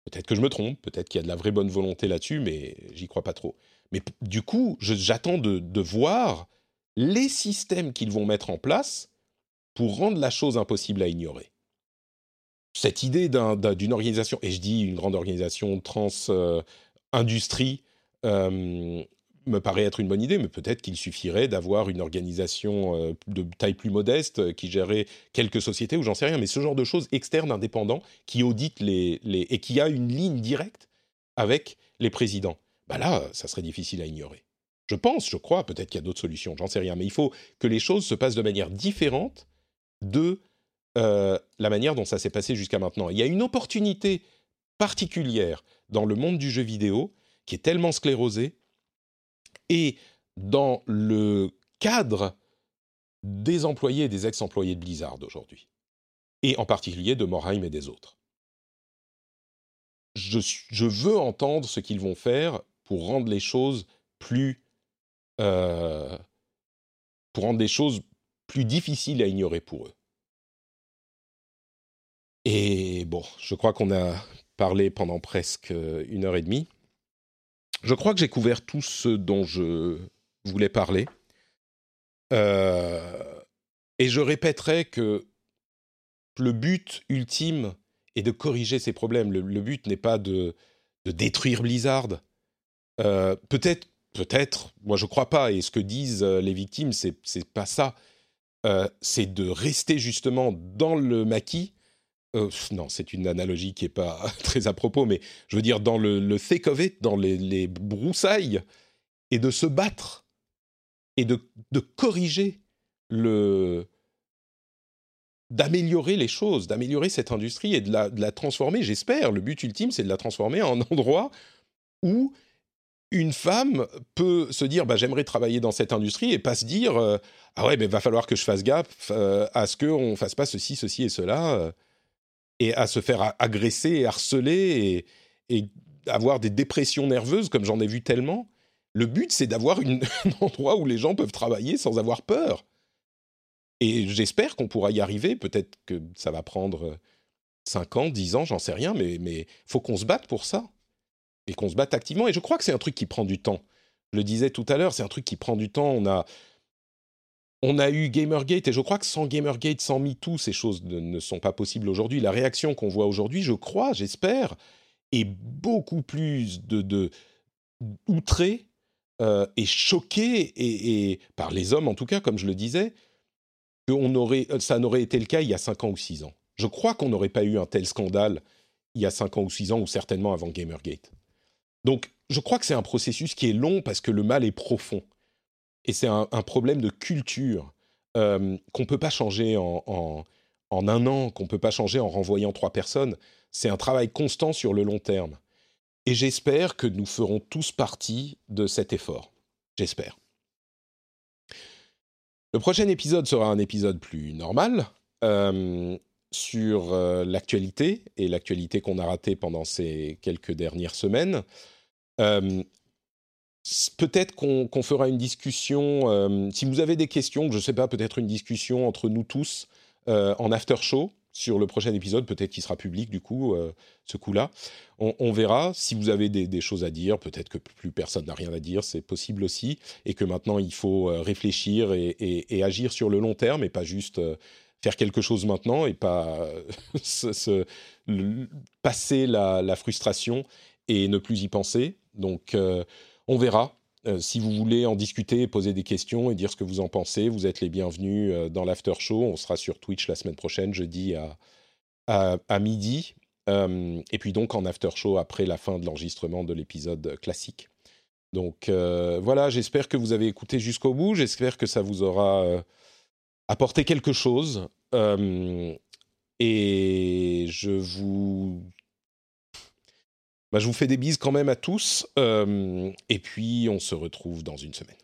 Peut-être que je me trompe, peut-être qu'il y a de la vraie bonne volonté là-dessus, mais j'y crois pas trop. Mais du coup, j'attends de voir les systèmes qu'ils vont mettre en place pour rendre la chose impossible à ignorer. Cette idée d'une organisation, et je dis une grande organisation trans-industrie, me paraît être une bonne idée, mais peut-être qu'il suffirait d'avoir une organisation de taille plus modeste qui gérait quelques sociétés, ou j'en sais rien, mais ce genre de choses externes, indépendants, qui auditent et qui a une ligne directe avec les présidents. Bah là, ça serait difficile à ignorer. Je crois, peut-être qu'il y a d'autres solutions, j'en sais rien, mais il faut que les choses se passent de manière différente de la manière dont ça s'est passé jusqu'à maintenant. Il y a une opportunité particulière dans le monde du jeu vidéo qui est tellement sclérosé, et dans le cadre des employés et des ex-employés de Blizzard aujourd'hui, et en particulier de Morhaime et des autres. Je veux entendre ce qu'ils vont faire pour rendre les choses plus difficiles à ignorer pour eux. Et bon, je crois qu'on a parlé pendant presque 1h30. Je crois que j'ai couvert tout ce dont je voulais parler. Et je répéterai que le but ultime est de corriger ces problèmes. Le but n'est pas de détruire Blizzard. Peut-être, moi je ne crois pas, et ce que disent les victimes, c'est pas ça. C'est de rester justement dans le maquis. Non, c'est une analogie qui n'est pas très à propos, mais je veux dire dans le thick of it, dans les broussailles, et de se battre, et de corriger d'améliorer les choses, d'améliorer cette industrie et de la transformer, j'espère. Le but ultime, c'est de la transformer en un endroit où une femme peut se dire « j'aimerais travailler dans cette industrie » et pas se dire « ah ouais, va falloir que je fasse gaffe à ce qu'on ne fasse pas ceci, ceci et cela ». Et à se faire agresser, harceler et avoir des dépressions nerveuses, comme j'en ai vu tellement. Le but, c'est d'avoir un endroit où les gens peuvent travailler sans avoir peur. Et j'espère qu'on pourra y arriver. Peut-être que ça va prendre 5 ans, 10 ans, j'en sais rien, mais faut qu'on se batte pour ça. Et qu'on se batte activement. Et je crois que c'est un truc qui prend du temps. Je le disais tout à l'heure, c'est un truc qui prend du temps. On a eu Gamergate, et je crois que sans Gamergate, sans MeToo, ces choses ne sont pas possibles aujourd'hui. La réaction qu'on voit aujourd'hui, je crois, j'espère, est beaucoup plus outrée et choquée et par les hommes, en tout cas, comme je le disais, que ça n'aurait été le cas il y a 5 ans ou 6 ans. Je crois qu'on n'aurait pas eu un tel scandale il y a 5 ans ou 6 ans, ou certainement avant Gamergate. Donc, je crois que c'est un processus qui est long parce que le mal est profond. Et c'est un problème de culture qu'on ne peut pas changer en 1 an, qu'on ne peut pas changer en renvoyant 3 personnes. C'est un travail constant sur le long terme. Et j'espère que nous ferons tous partie de cet effort. J'espère. Le prochain épisode sera un épisode plus normal sur l'actualité et l'actualité qu'on a ratée pendant ces quelques dernières semaines. Peut-être qu'on fera une discussion, si vous avez des questions, je ne sais pas, peut-être une discussion entre nous tous en after show sur le prochain épisode, peut-être qu'il sera public du coup, ce coup-là. On verra si vous avez des choses à dire, peut-être que plus personne n'a rien à dire, c'est possible aussi, et que maintenant il faut réfléchir et agir sur le long terme et pas juste faire quelque chose maintenant et pas passer la frustration et ne plus y penser. Donc... on verra. Si vous voulez en discuter, poser des questions et dire ce que vous en pensez, vous êtes les bienvenus dans l'after show. On sera sur Twitch la semaine prochaine, jeudi à midi. Et puis donc en after show après la fin de l'enregistrement de l'épisode classique. Donc voilà, j'espère que vous avez écouté jusqu'au bout. J'espère que ça vous aura apporté quelque chose. Et je vous fais des bises quand même à tous, et puis on se retrouve dans une semaine.